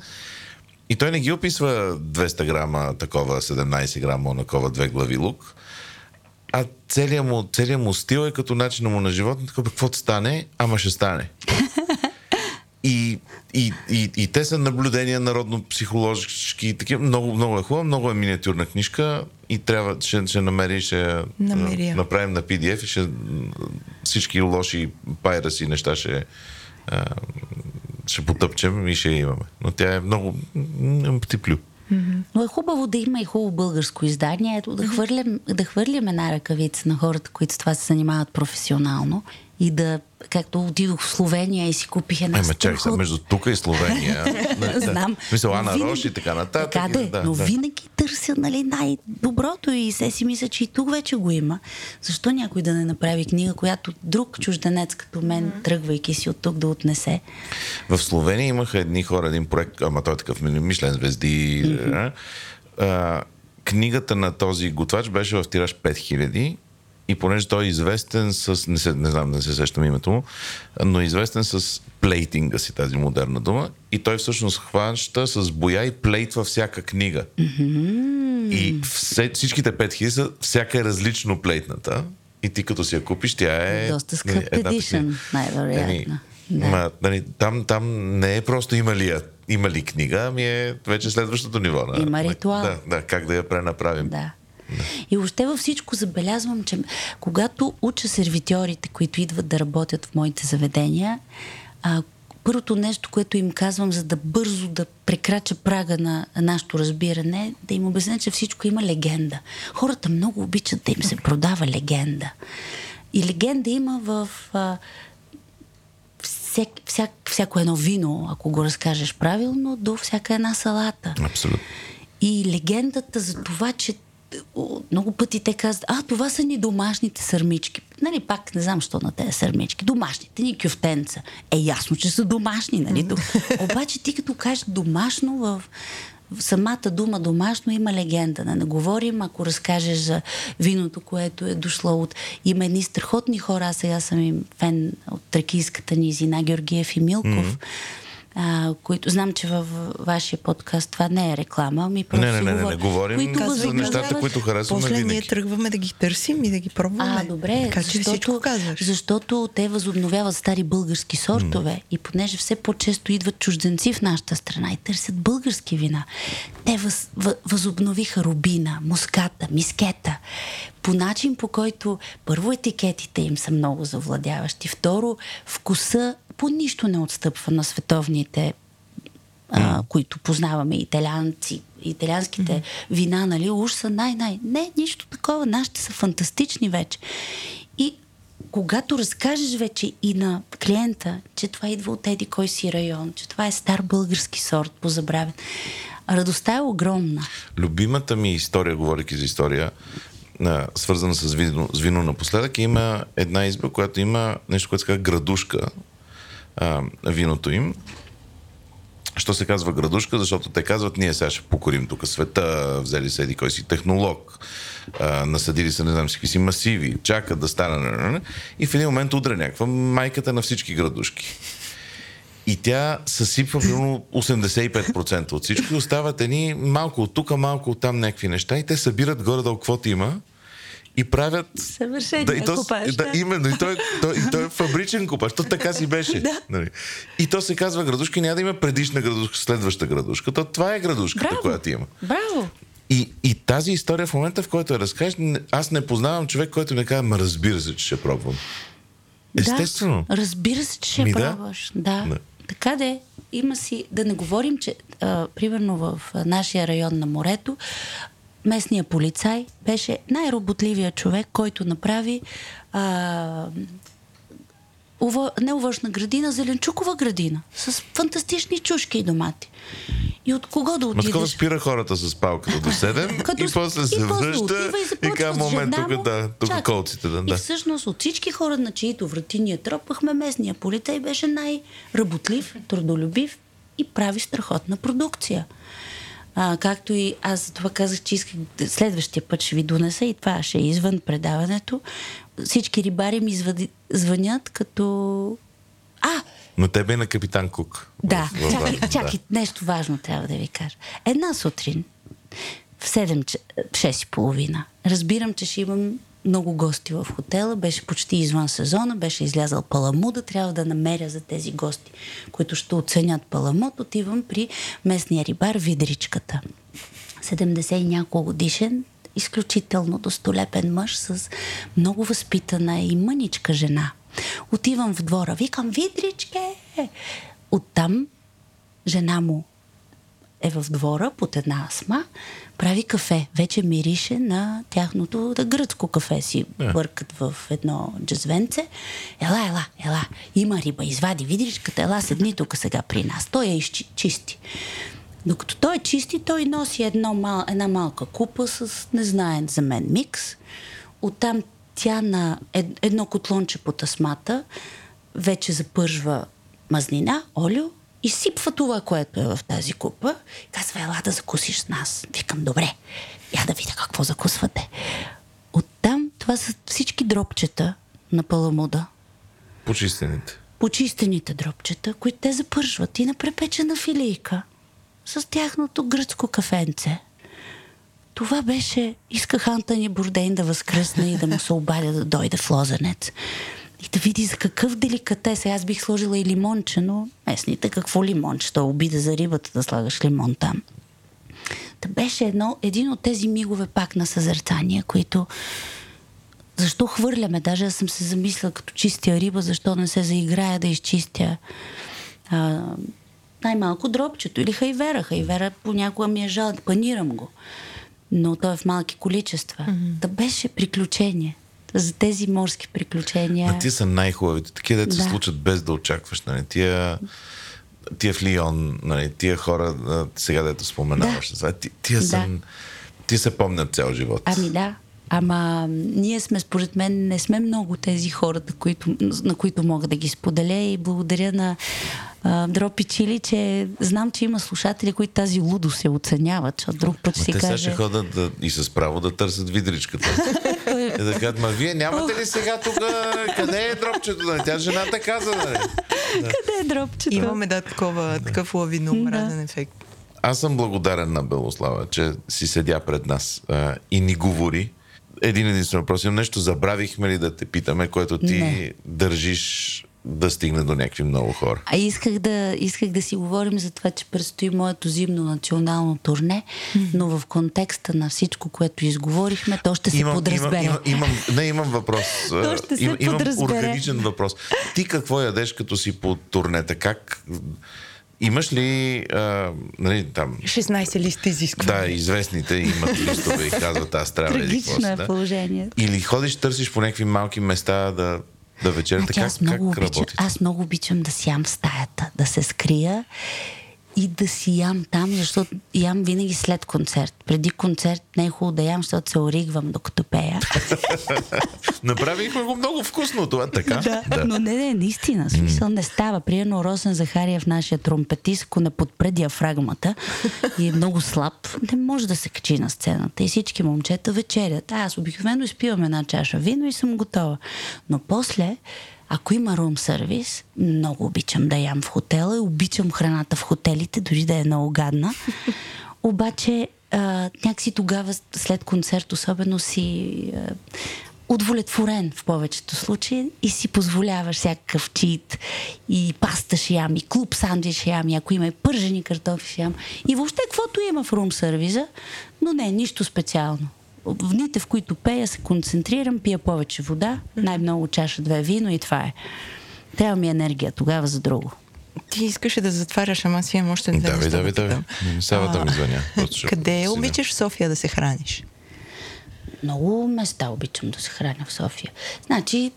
И той не ги описва 200 грама такова, 17 грама онакова, 2 глави лук. А целият му стил е като начина му на живот. Така, каквото стане, ама ще стане. И те са наблюдения народно-психологически. Такива. Много, много е хубава, много е миниатюрна книжка и трябва, ще намери, ще направим на PDF и ще всички лоши пайраси неща ще потъпчем и ще имаме. Но тя е много птиплю. Но е хубаво да има и хубаво българско издание. Ето, да хвърлим една ръкавица на хората, които с това се занимават професионално. И да, както отидох в Словения и си купих една страхотна... Ама чакай, между тук и Словения. Знам. Мисля, Ана Рош и така нататък. Така да, но винаги търся, нали, най-доброто и се си мисля, че и тук вече го има. Защо някой да не направи книга, която друг чужденец като мен, тръгвайки си от тук, да отнесе? В Словения имаха едни хора, един проект, ама той е такъв Мишлен звезди. Книгата на този готвач беше в тираж 5000. И понеже той е известен с... Не се сещам името му, но известен с плейтинга си, тази модерна дума. И той всъщност хваща с боя и плейтва всяка книга. Mm-hmm. И всичките 5000 са, всяка е различно плейтната. И ти като си я купиш, тя е... Доста скъп едишън, най-вероятно. Там не е просто има ли книга, ами е вече следващото ниво. Има ритуал. Да, как да я пренаправим. Да. И още във всичко забелязвам, че когато уча сервитьорите, които идват да работят в моите заведения, първото нещо, което им казвам, за да бързо да прекрача прага на нашето разбиране, да им обясня, че всичко има легенда. Хората много обичат да им се продава легенда. И легенда има в всяко едно вино, ако го разкажеш правилно, до всяка една салата. Абсолютно. И легендата за това, че много пъти те казват: това са ни домашните сърмички. Нали, пак не знам, що на тези сърмички. Домашните ни кюфтенца. Е, ясно, че са домашни, нали? Обаче ти като кажеш домашно в самата дума домашно има легенда. Не говорим, ако разкажеш за виното, което е дошло от... Има едни страхотни хора, аз сега съм им фен от тракийската низина, Георгиев и Милков, които знам, че във вашия подкаст това не е реклама, ами просто не говорим за нещата, които харесваме винаги. После ние тръгваме да ги търсим и да ги пробваме. А, добре, така, защото те възобновяват стари български сортове и понеже все по-често идват чужденци в нашата страна и търсят български вина. Те възобновиха рубина, муската, мискета, по начин, по който първо етикетите им са много завладяващи, второ, вкуса по нищо не отстъпва на световните, които познаваме, италианските вина, нали, уж са най-най. Не, нищо такова, нашите са фантастични вече. И когато разкажеш вече и на клиента, че това идва от еди кой си район, че това е стар български сорт, позабравен, радостта е огромна. Любимата ми история, говорейки за история, свързана с вино напоследък, има една изба, която има нещо, което се казва градушка, виното им. Що се казва градушка? Защото те казват, ние сега ще покорим тук света, взели се еди кой си технолог, насадили се, не знам, си масиви, чакат да стане, и в един момент удря някаква майката на всички градушки. И тя съсипва примерно 85% от всички, остават едни малко от тук, малко от там някакви неща и те събират горе-долу каквото има и правят... Съвършения купаж. Да, именно. И той е фабричен купаж. То така си беше. Да. Нали? И то се казва градушка и няма да има предишна градушка, следваща градушка. То това е градушката, браво, която има. Браво! И тази история в момента, в който я разкажеш, аз не познавам човек, който не казва, разбира се, че ще пробвам. Естествено. Да, разбира се, че ще пробваш. Да. Така де, има си... Да не говорим, че примерно в нашия район на морето местният полицай беше най-работливия човек, който направи не овощна градина, зеленчукова градина. С фантастични чушки и домати. И от кого да отидеш? Маскова спира хората с палката до 7 и после се връща и към момент тук, тук колците. Да. И всъщност от всички хора, на чието врати ние тропахме, местния полицай беше най-работлив, трудолюбив и прави страхотна продукция. Както и аз за това казах, че исках следващия път ще ви донеса и това ще е извън предаването. Всички рибари ми звънят като... Но тебе е на Капитан Кук. Да, чакай, нещо важно трябва да ви кажа. Една сутрин, в 6:30, разбирам, че ще имам много гости в хотела, беше почти извън сезона, беше излязъл паламуда, трябва да намеря за тези гости, които ще оценят паламут. Отивам при местния рибар Видричката. 70 и няколко годишен, изключително достолепен мъж с много възпитана и мъничка жена. Отивам в двора, викам, Видричке! Оттам жена му е в двора под една асма, прави кафе. Вече мирише на тяхното гръцко кафе, си бъркат в едно джезвенце. Ела, има риба, извади Видричката, ела седни тук сега при нас. Той я чисти. Докато той е чисти, той носи една малка купа с незнаен за мен микс. Оттам тя на едно котлонче по тасмата вече запържва мазнина, олио и сипва това, което е в тази купа. Казва, ела да закусиш с нас. Викам, добре, я да видя какво закусвате. Оттам това са всички дропчета на паламуда. Почистените дропчета, които те запържват и на препечена филийка с тяхното гръцко кафенце. Това беше... Исках Антони Бурдейн да възкръсне и да му се обадя да дойде в Лозенец. И да види за какъв деликатес. Аз бих сложила и лимонче, но местните какво лимонче? Той обида за рибата да слагаш лимон там. Та беше един от тези мигове пак на съзерцание, които... Защо хвърляме? Даже аз съм се замисля като чистя риба, защо не се заиграя да изчистя... най-малко дропчето или хайвера. Хайвера понякога ми е жал, панирам го. Но то е в малки количества. Да беше приключение. За тези морски приключения... Да, тия са най-хубавите. Такива дето се случат без да очакваш. Нали? Тия в Лион, нали? Тия хора, сега дето споменаваш. Тия се помнят цял живот. Ами да. Ама ние сме, според мен, не сме много тези хората, на които мога да ги споделя, и благодаря на Дроб и чили, че знам, че има слушатели, които тази лудо се оценяват, защото друг път ще си кажа... Те сега ще ходят и с право да търсят Видричката. Е да кажат, ма вие нямате ли сега тук... Къде е Дробчето? Да, тя жената каза, да. Къде е Дробчето? Имаме да такъв лавинообразен ефект. Аз съм благодарен на Белослава, че си седя пред нас и ни говори. Един-единствено просим, нещо забравихме ли да те питаме, което ти държиш... да стигне до някакви много хора. А исках да си говорим за това, че предстои моето зимно национално турне, но в контекста на всичко, което изговорихме, то ще се подразбере. Имам въпрос. Имам органичен въпрос. Ти какво ядеш, като си по турнета? Как... Имаш ли... 16 листа изискване. Да, известните имат листове и казват, аз трябва да изисквам. Трагично е положението. Или ходиш, търсиш по някакви малки места да... Да вечерта, значи, аз много обичам да си ям в стаята, да се скрия и да си ям там, защото ям винаги след концерт. Преди концерт не е хубаво да ям, защото се оригвам докато пея. Направихме го много вкусно това, така? Да. Но не, наистина, смисъл не става. Примерно Росен Захариев, нашия тромпетист, ако не подпре диафрагмата и е много слаб, не може да се качи на сцената. И всички момчета вечерят. Аз обикновено изпивам една чаша вино и съм готова. Но после... Ако има рум сервис, много обичам да ям в хотела и обичам храната в хотелите, дори да е много гадна. Обаче някакси тогава след концерт особено си удовлетворен в повечето случаи и си позволяваш всякакъв чит. И паста ще ям, и клуб сандвич ще ям, и ако има и пържени картофи ще ям. И въобще каквото има в рум сервиза, но не е нищо специално. В дните, в които пея, се концентрирам, пия повече вода, най-много чаша две вино и това е. Трябва ми енергия тогава за друго. Ти искаше да затваряш, ама си имам още две неща. Да. Савата ми звъня. Къде обичаш в София да се храниш? Много места обичам да се храня в София. Значи,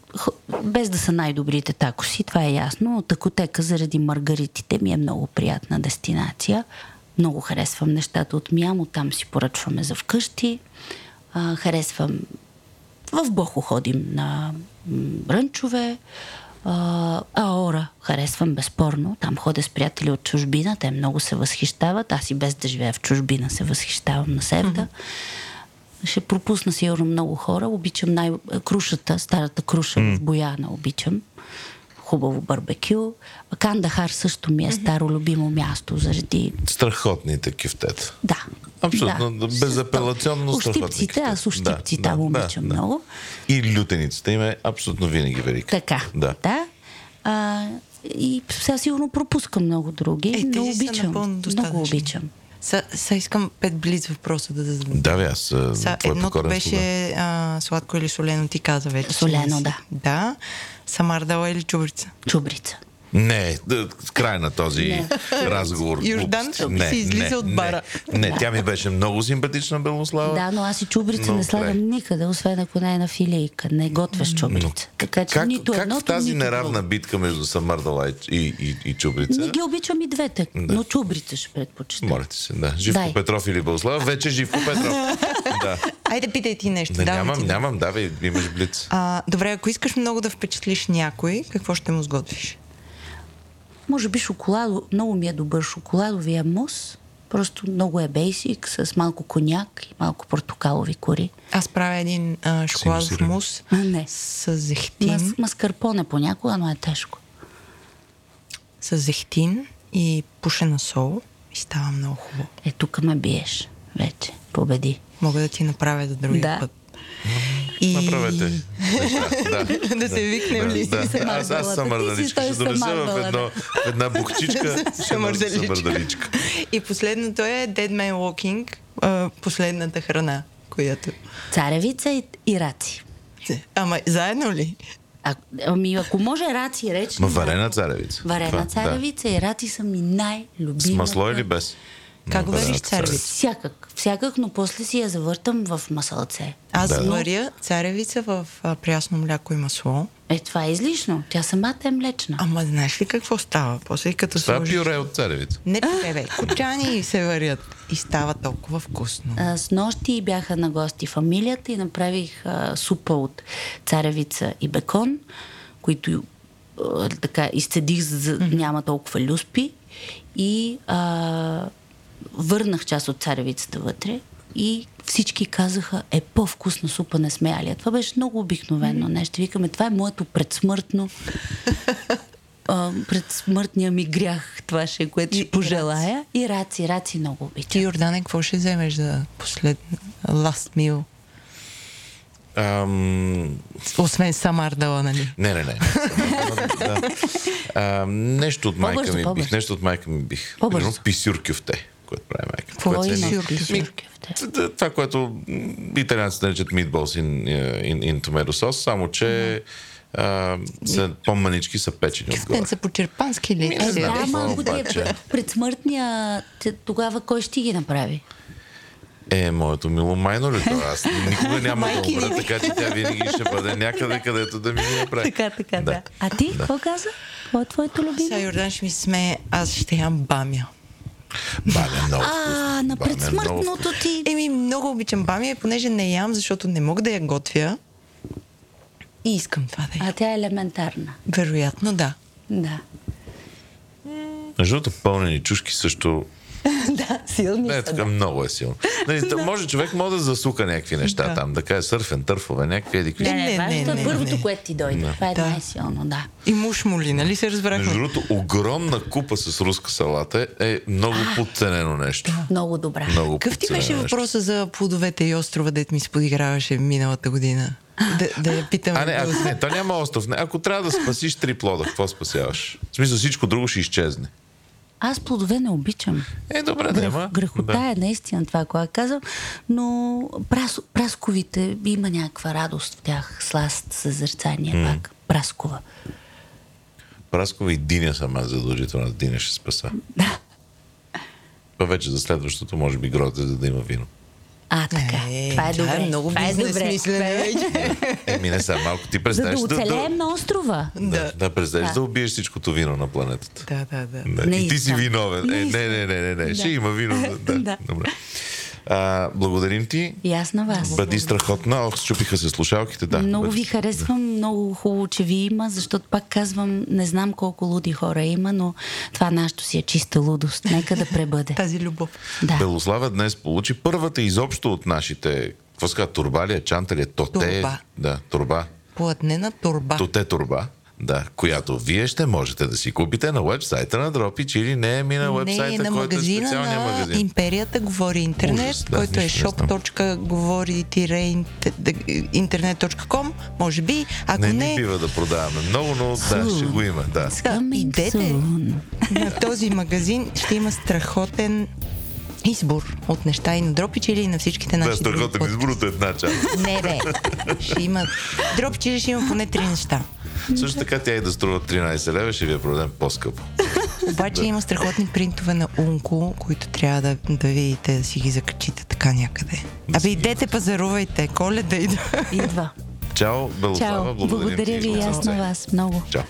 без да са най-добрите такоси, това е ясно. Такотека заради маргаритите ми е много приятна дестинация. Много харесвам нещата от Мямо, там си поръчваме за вкъщи. Харесвам. В Бохо ходим на рънчове. Аора харесвам безспорно. Там ходя с приятели от чужбина. Те много се възхищават. Аз и без да живея в чужбина се възхищавам на Севда. Ще пропусна сигурно много хора. Обичам крушата, старата круша в Бояна обичам. Хубаво барбекю. Кандахар също ми е старо любимо място заради... Страхотните кифтета. Да. Абсолютно, да, безапелационно страхотни. Оштипците, аз оштипци там обичам много. И лютеницата им е абсолютно винаги велика. Така, да. И сега сигурно пропускам много други, но обичам. Много обичам. Сега искам 5 близ въпроса да задам. Да, бе, аз едното беше сладко или солено, ти каза вече. Солено, да. Да. Самардала или чубрица? Чубрица. Не, край на този разговор. Йордан си излиза от бара. Не, тя ми беше много симпатична, Белослава. Да, но аз и чубрица не слагам никъде, освен ако не е на филейка. Не готвяш чубрица. Така че нито едното. Как в тази неравна битка между Самардала и чубрица? Не ги обичам и двете, но чубрица ще предпочитам. Моля ти се, да. Живко Петров или Белослава? Вече Живко Петров. Айде питай ти нещо. Нямам, давай, имаш блиц. Добре, ако искаш много да впечатлиш някой, какво ще му сготвиш? Може би шоколадо, много ми е добър шоколадовия мус, просто много е бейсик, с малко коняк и малко портокалови кори. Аз правя един шоколадов мус с зехтин. Маскарпоне понякога, но е тежко. С зехтин и пушена сол и става много хубаво. Е, тук ме биеш вече, победи. Мога да ти направя за другия път. Направете. Да се викнем ли си самардаличка. Ще донеса в една бухчичка самардаличка. И последното е Dead Man Walking, последната храна, която... Царевица и раци. Ама заедно ли? Ами ако може раци реч... Варена царевица. Варена царевица и раци са ми най-любимата. С масло или без? Как вариш царевица? Всякак, но после си я завъртам в масълце. Аз варя царевица в прясно мляко и масло. Е, това е излишно. Тя самата е млечна. Ама знаеш ли какво става? После като става пюре от царевица. Не пюре, кочани се варят. И става толкова вкусно. С нощи бяха на гости фамилията и направих супа от царевица и бекон, които така изцедих, за няма толкова люспи. И върнах част от царевицата вътре и всички казаха, е, по-вкусна супа не сме яли. Това беше много обикновено нещо. Викаме, това е моето предсмъртно предсмъртния ми грях. Това ще е, което ще пожелая. И раци много обичам. Ти, Йордане, какво ще вземеш за последно? Last meal? Освен самардала, нали? Не. Нещо от майка ми бих. Писюркюфте, което прави майка. Какво е писюркюфте? Това, което италианците наричат meatballs in tomato sauce, само че са по-манички, са печени отгоре. Къстен са по-черпански ли? Е, да, малко предсмъртния, тогава кой ще ги направи? Е, моето мило майно ли това? Аз никога няма да умра, така че тя винаги ще бъде някъде, където да ми направи. Така. А ти, какво каза? Какво е твоето любимо? Сега Йордан ще ми смее, аз ще ям бамя. Бамя много вкусно. На предсмъртното ти... Еми, много обичам бамя и понеже не ям, защото не мога да я готвя и искам това да ям. А тя е елементарна. Вероятно, да. Да. Междуто пълнени чушки също... Да, силни са. Не, така много е силно. Може човек може да засука някакви неща там, да каже сърфен, търфове, някакви едикви. Не, първото, което ти дойде. Това е най-силно, да. И мушмули, нали се разбрахме? Между другото, огромна купа с руска салата е много подценено нещо. Много добра. Какъв ти беше въпроса за плодовете и острова, дето ми се подиграваше миналата година? Да я питам. Не, то няма остров. Ако трябва да спасиш 3 плода, какво спасяваш? В смисъл, всичко друго ще изчезне. Аз плодове не обичам. Е, добре, няма. Грехота е наистина това, което казвам, но прасковите има някаква радост в тях, сласт, съзерцание пак. Праскова. Праскова и диня сама задължително. Диня ще спаса. Да. Па вече за следващото, може би грозде, за да има вино. А, така. Това е добре. Много бизнес-мислене. Еми, не са малко. Ти представиш да... За да оцелеем на острова. Да, представиш да убиеш всичкото вино на планетата. Да. И ти си виновен. Не. Ще има вино. Да. Добре. Благодарим ти. И аз на вас. Бъди страхотна. Ох, счупиха се слушалките. Да. Много ви харесвам. Много хубаво, че ви има, защото пак казвам, не знам колко луди хора има, но това нашето си е чиста лудост. Нека да пребъде. Тази любов. Да. Белослава днес получи първата изобщо от нашите, какво ска, турба ли е, чанта ли е, турба. Плътнена турба. Турба. Да, която вие ще можете да си купите на уебсайта на Дроб и чили. Не е ми на уебсайта, на който е специалния магазин. Империята говори интернет, ужас, да, който е shop.govori-internet.com, може би. Ако не бива да продаваме много, но да, ще го има. Да. Идете на този магазин, ще има страхотен избор от неща и на Дроб и чили, и на всичките наши други подкасти. Да, страхотен избор от една част. Не, бе. Дроб и чили ще има поне 3 неща. Също така тя и да струва 13 лева, ще ви я продадем по-скъпо. Обаче има страхотни принтове на Унко, които трябва да видите, да си ги закачите така някъде. Абе, идете, пазарувайте, Коледа идва. Чао, Белослава, благодаря ви. Благодаря ви и аз на вас много. Чао.